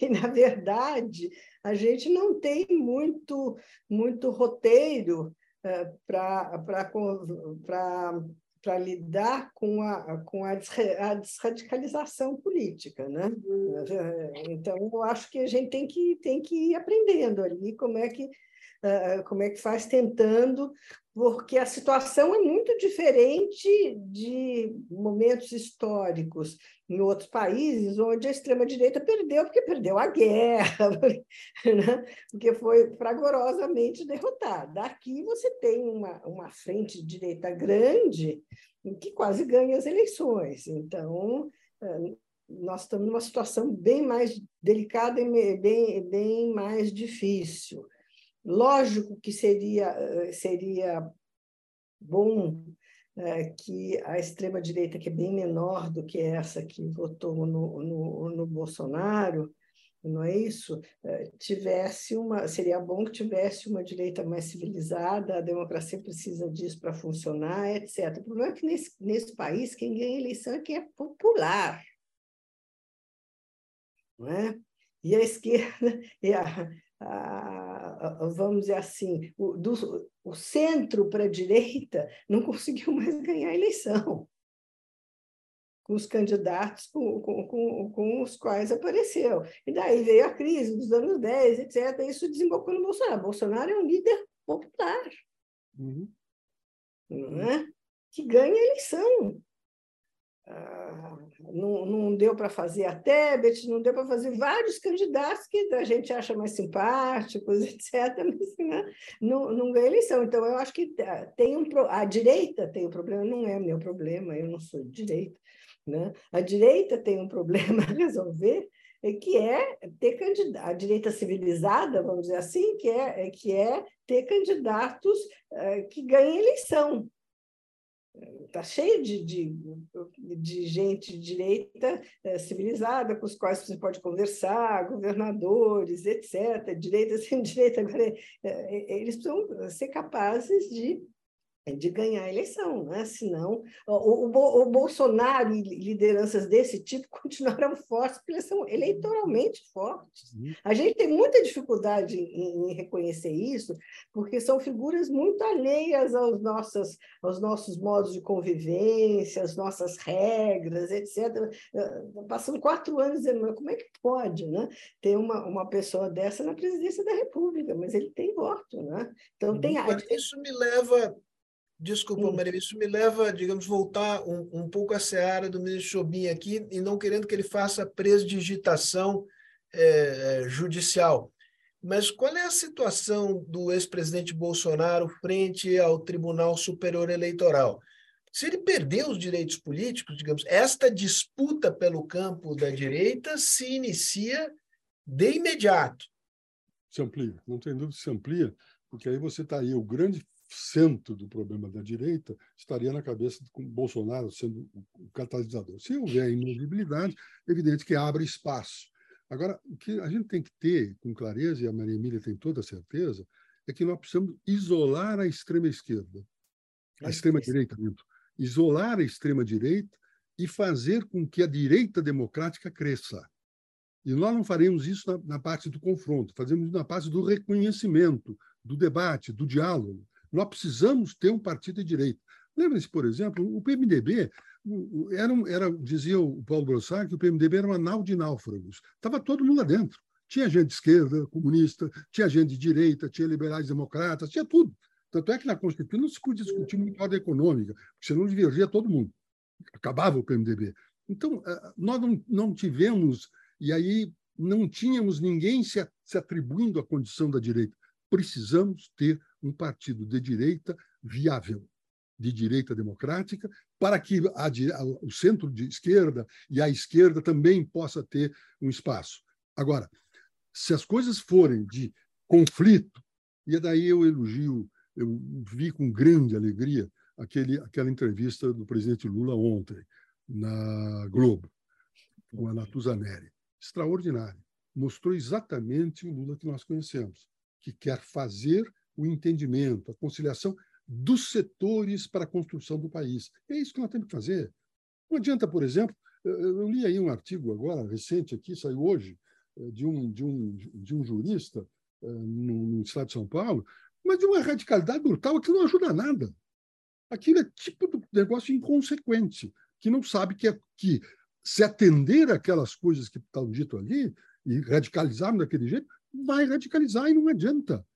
e, na verdade, a gente não tem muito, muito roteiro eh, para lidar com, a, com a, a desradicalização política, né? Então, eu acho que a gente tem que, tem que ir aprendendo ali como é que, eh, como é que faz tentando, porque a situação é muito diferente de momentos históricos em outros países, onde a extrema-direita perdeu, porque perdeu a guerra, né? Porque foi fragorosamente derrotada. Aqui você tem uma, uma frente de direita grande que quase ganha as eleições. Então, nós estamos numa situação bem mais delicada e bem, bem mais difícil. Lógico que seria, seria bom é, que a extrema-direita, que é bem menor do que essa que votou no, no, no Bolsonaro, não é isso? Tivesse uma, seria bom que tivesse uma direita mais civilizada, a democracia precisa disso para funcionar, etcétera. O problema é que nesse, nesse país quem ganha eleição é quem é popular, não é? E a esquerda, e a, a, a, vamos dizer assim, o, do, o centro para a direita não conseguiu mais ganhar a eleição com os candidatos com, com, com, com os quais apareceu. E daí veio a crise dos anos dez, etcétera. Isso desembocou no Bolsonaro. Bolsonaro é um líder popular, uhum. não é? Que ganha a eleição. Ah, não, não deu para fazer a Tebet, não deu para fazer vários candidatos que a gente acha mais simpáticos, etcétera, mas né? não, não ganha eleição. Então, eu acho que tem um, a direita tem um problema, não é meu problema, eu não sou de direita, né? A direita tem um problema a resolver, que é ter candidato, a direita civilizada, vamos dizer assim, que é, que é ter candidatos que ganhem eleição. Está cheio de, de, de gente de direita é, civilizada, com os quais você pode conversar, governadores, etcétera, direita sem direita. Agora, é, eles precisam ser capazes de, de ganhar a eleição, né? Senão o, o, o Bolsonaro e lideranças desse tipo continuaram fortes, porque eles são eleitoralmente fortes. A gente tem muita dificuldade em, em reconhecer isso, porque são figuras muito alheias aos, nossas, aos nossos modos de convivência, às nossas regras, etcétera. Passando quatro anos dizendo, mas como é que pode, né? Ter uma, uma pessoa dessa na presidência da República? Mas ele tem voto, né? Então tem... Isso me leva... Desculpa, Maria, isso me leva, digamos, voltar um, um pouco à seara do ministro Jobim aqui, e não querendo que ele faça presdigitação eh, judicial. Mas qual é a situação do ex-presidente Bolsonaro frente ao Tribunal Superior Eleitoral? Se ele perdeu os direitos políticos, digamos, esta disputa pelo campo da direita se inicia de imediato. Se amplia, não tem dúvida, se amplia, porque aí você está aí, o grande... centro do problema da direita estaria na cabeça de Bolsonaro sendo o catalisador. Se houver inexibilidade, é evidente que abre espaço. Agora, o que a gente tem que ter com clareza, e a Maria Hermínia tem toda a certeza, é que nós precisamos isolar a extrema-esquerda, a extrema-direita, isolar a extrema-direita e fazer com que a direita democrática cresça. E nós não faremos isso na, na parte do confronto, fazemos isso na parte do reconhecimento, do debate, do diálogo. Nós precisamos ter um partido de direita. Lembrem-se, por exemplo, o P M D B, era, era, dizia o Paulo Brossard, que o P M D B era uma nau de náufragos. Estava todo mundo lá dentro. Tinha gente de esquerda, comunista, tinha gente de direita, tinha liberais democratas, tinha tudo. Tanto é que na Constituição não se podia discutir muito a ordem econômica, porque senão divergia todo mundo. Acabava o P M D B. Então, nós não, não tivemos, e aí não tínhamos ninguém se, se atribuindo à condição da direita. Precisamos ter um partido de direita viável, de direita democrática, para que a, a, o centro de esquerda e a esquerda também possa ter um espaço. Agora, se as coisas forem de conflito, e daí eu elogio, eu vi com grande alegria aquele, aquela entrevista do presidente Lula ontem, na Globo, com a Natuza. Extraordinário. Mostrou exatamente o Lula que nós conhecemos, que quer fazer o entendimento, a conciliação dos setores para a construção do país. É isso que nós temos que fazer. Não adianta, por exemplo, eu li aí um artigo agora, recente aqui, saiu hoje, de um, de um, de um jurista no, no estado de São Paulo, mas de uma radicalidade brutal, aquilo não ajuda a nada. Aquilo é tipo do negócio inconsequente, que não sabe que, é, que se atender àquelas coisas que estão ditas ali e radicalizarmos daquele jeito, vai radicalizar e não adianta.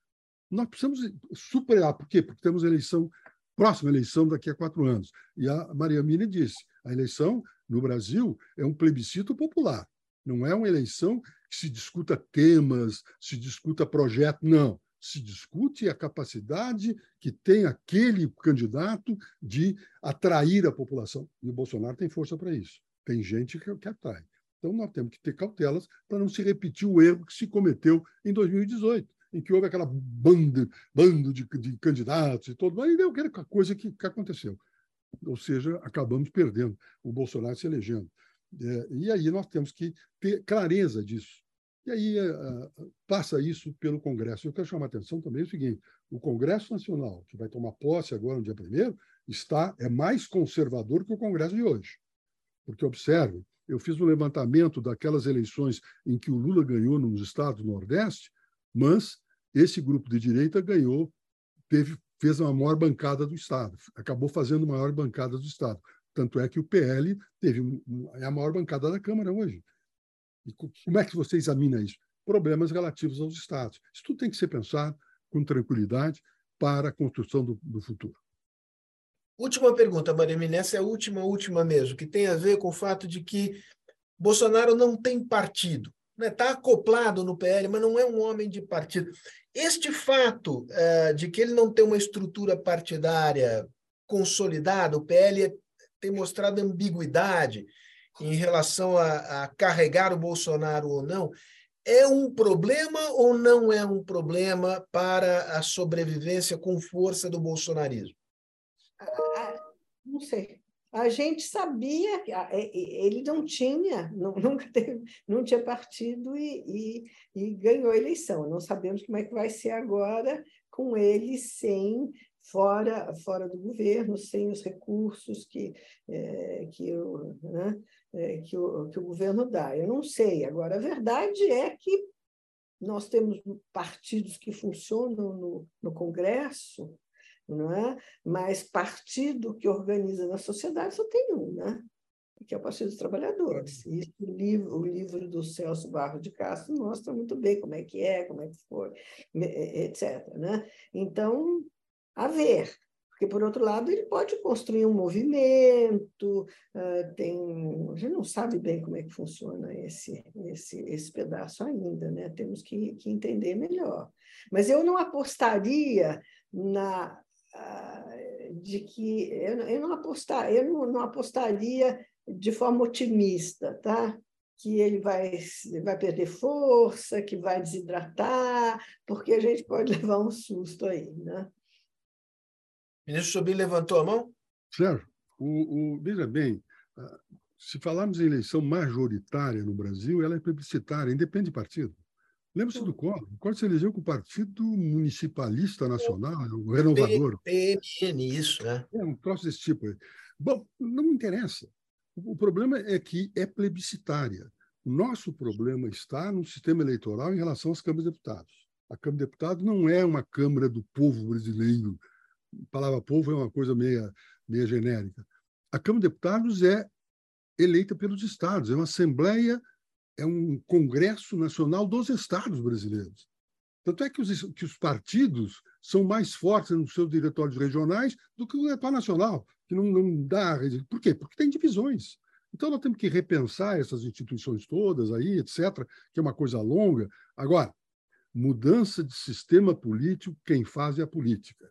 Nós precisamos superar. Por quê? Porque temos eleição, próxima eleição daqui a quatro anos. E a Maria Hermínia disse, a eleição no Brasil é um plebiscito popular. Não é uma eleição que se discuta temas, se discuta projeto, não. Se discute a capacidade que tem aquele candidato de atrair a população. E o Bolsonaro tem força para isso. Tem gente que, que atrai. Então, nós temos que ter cautelas para não se repetir o erro que se cometeu em dois mil e dezoito, em que houve aquela banda, bando de, de candidatos e tudo, mas eu quero a coisa que, que aconteceu. Ou seja, acabamos perdendo, o Bolsonaro se elegendo. É, e aí nós temos que ter clareza disso. E aí uh, passa isso pelo Congresso. Eu quero chamar a atenção também é o seguinte, o Congresso Nacional, que vai tomar posse agora no dia primeiro, está, é mais conservador que o Congresso de hoje. Porque, observe, eu fiz um levantamento daquelas eleições em que o Lula ganhou nos estados do Nordeste, mas esse grupo de direita ganhou, teve, fez a maior bancada do Estado, acabou fazendo a maior bancada do Estado. Tanto é que o P L teve a maior bancada da Câmara hoje. E como é que você examina isso? Problemas relativos aos estados. Isso tudo tem que ser pensado com tranquilidade para a construção do, do futuro. Última pergunta, Maria Hermínia, essa é a última, última mesmo, que tem a ver com o fato de que Bolsonaro não tem partido, né? Está acoplado no P L, mas não é um homem de partido. Este fato uh, de que ele não tem uma estrutura partidária consolidada, o P L tem mostrado ambiguidade em relação a, a carregar o Bolsonaro ou não, é um problema ou não é um problema para a sobrevivência com força do bolsonarismo? Não sei. A gente sabia que ele não tinha, não, nunca teve, não tinha partido e, e, e ganhou a eleição. Não sabemos como é que vai ser agora com ele sem, fora, fora do governo, sem os recursos que, é, que, o, né, é, que, o, que o governo dá. Eu não sei. Agora, a verdade é que nós temos partidos que funcionam no, no Congresso, não é? Mas partido que organiza na sociedade só tem um, né? Que é o Partido dos Trabalhadores. E isso, o, livro, o livro do Celso Barro de Castro mostra muito bem como é que é, como é que foi, etcétera, né? Então, a ver. Porque, por outro lado, ele pode construir um movimento, uh, tem... a gente não sabe bem como é que funciona esse, esse, esse pedaço ainda, né? Temos que, que entender melhor. Mas eu não apostaria na... Uh, de que eu, eu, não, apostar, eu não, não apostaria de forma otimista, tá? Que ele vai, vai perder força, que vai desidratar, porque a gente pode levar um susto aí, né? O ministro Jobim levantou a mão? Sérgio, o, o, veja bem, se falarmos em eleição majoritária no Brasil, ela é plebiscitária, independe de partido. Lembra-se do Collor. O Collor se elegeu com o Partido Municipalista Nacional, o Renovador. P M N, isso, né? É um troço desse tipo. Bom, não interessa. O problema é que é plebiscitária. O nosso problema está no sistema eleitoral em relação às câmaras de deputados. A Câmara de Deputados não é uma Câmara do povo brasileiro. A palavra povo é uma coisa meia, meia genérica. A Câmara de Deputados é eleita pelos estados, é uma assembleia. É um Congresso Nacional dos Estados brasileiros. Tanto é que os, que os partidos são mais fortes nos seus diretórios regionais do que o diretório nacional, que não, não dá... Por quê? Porque tem divisões. Então, nós temos que repensar essas instituições todas, aí, etcétera, que é uma coisa longa. Agora, mudança de sistema político, quem faz é a política.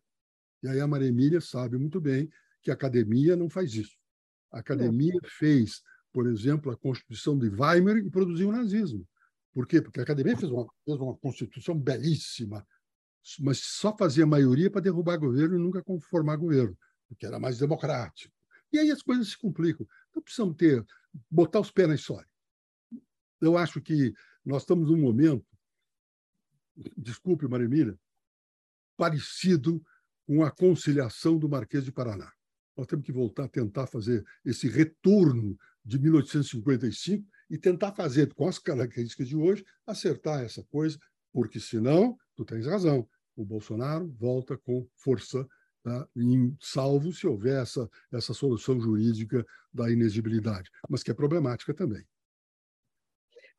E aí a Maria Hermínia sabe muito bem que a academia não faz isso. A academia não. fez... por exemplo, a Constituição de Weimar e produziu o nazismo. Por quê? Porque a academia fez uma, fez uma Constituição belíssima, mas só fazia maioria para derrubar governo e nunca conformar governo, porque era mais democrático. E aí as coisas se complicam. Então, precisamos ter, botar os pés na história. Eu acho que nós estamos num momento, desculpe, Maria Hermínia, parecido com a conciliação do Marquês de Paraná. Nós temos que voltar a tentar fazer esse retorno de mil oitocentos e cinquenta e cinco e tentar fazer, com as características de hoje, acertar essa coisa, porque, senão, tu tens razão, o Bolsonaro volta com força, tá? Em salvo se houver essa, essa solução jurídica da inexigibilidade, mas que é problemática também.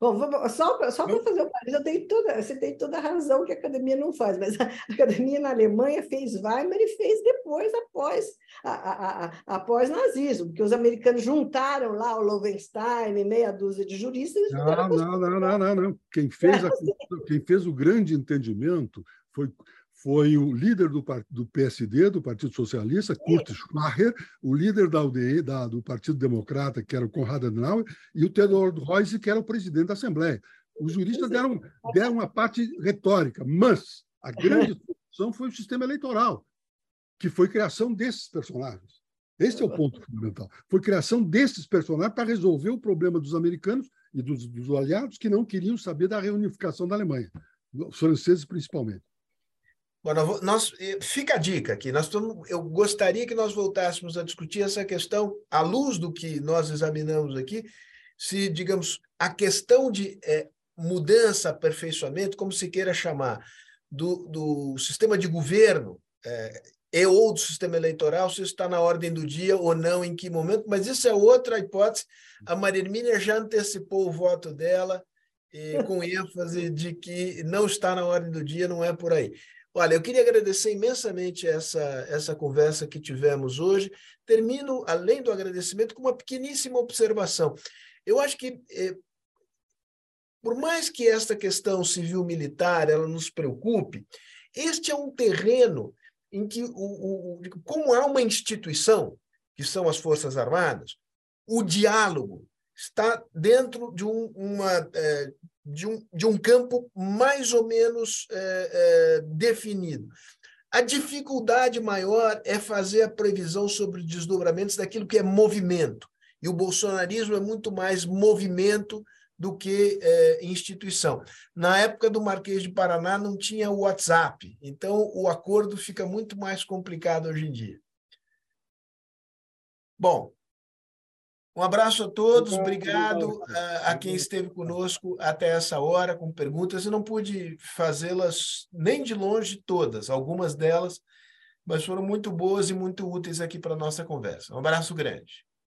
Bom, só para só fazer um parênteses, eu tenho toda, você tem toda a razão que a academia não faz, mas a academia na Alemanha fez Weimar e fez depois, após, a, a, a, após nazismo, porque os americanos juntaram lá o Lowenstein e meia dúzia de juristas. Não, não, não, não, não, não, não. Quem fez, a, quem fez o grande entendimento foi... foi o líder do, do P S D, do Partido Socialista, Kurt Schumacher, o líder da U D E, da, do Partido Democrata, que era o Konrad Adenauer, e o Theodor Heuss, que era o presidente da Assembleia. Os juristas deram, deram uma parte retórica, mas a grande discussão foi o sistema eleitoral, que foi a criação desses personagens. Esse é o ponto fundamental. Foi criação desses personagens para resolver o problema dos americanos e dos, dos aliados que não queriam saber da reunificação da Alemanha, os franceses principalmente. Bom, nós, fica a dica aqui. Nós, eu gostaria que nós voltássemos a discutir essa questão, à luz do que nós examinamos aqui, se, digamos, a questão de é, mudança, aperfeiçoamento, como se queira chamar, do, do sistema de governo é, e ou do sistema eleitoral, se está na ordem do dia ou não, em que momento, mas isso é outra hipótese. A Maria Hermínia já antecipou o voto dela, e, com ênfase de que não está na ordem do dia, não é por aí. Olha, eu queria agradecer imensamente essa, essa conversa que tivemos hoje. Termino, além do agradecimento, com uma pequeníssima observação. Eu acho que, eh, por mais que esta questão civil-militar ela nos preocupe, este é um terreno em que, o, o, como há uma instituição, que são as Forças Armadas, o diálogo está dentro de, um, uma, eh, de, um, de um campo mais ou menos eh, eh, definido. A dificuldade maior é fazer a previsão sobre desdobramentos daquilo que é movimento. E o bolsonarismo é muito mais movimento do que é, instituição. Na época do Marquês de Paraná não tinha o WhatsApp, então o acordo fica muito mais complicado hoje em dia. Bom, um abraço a todos, obrigado a, a quem esteve conosco até essa hora com perguntas. Eu não pude fazê-las nem de longe todas, algumas delas, mas foram muito boas e muito úteis aqui para a nossa conversa. Um abraço grande.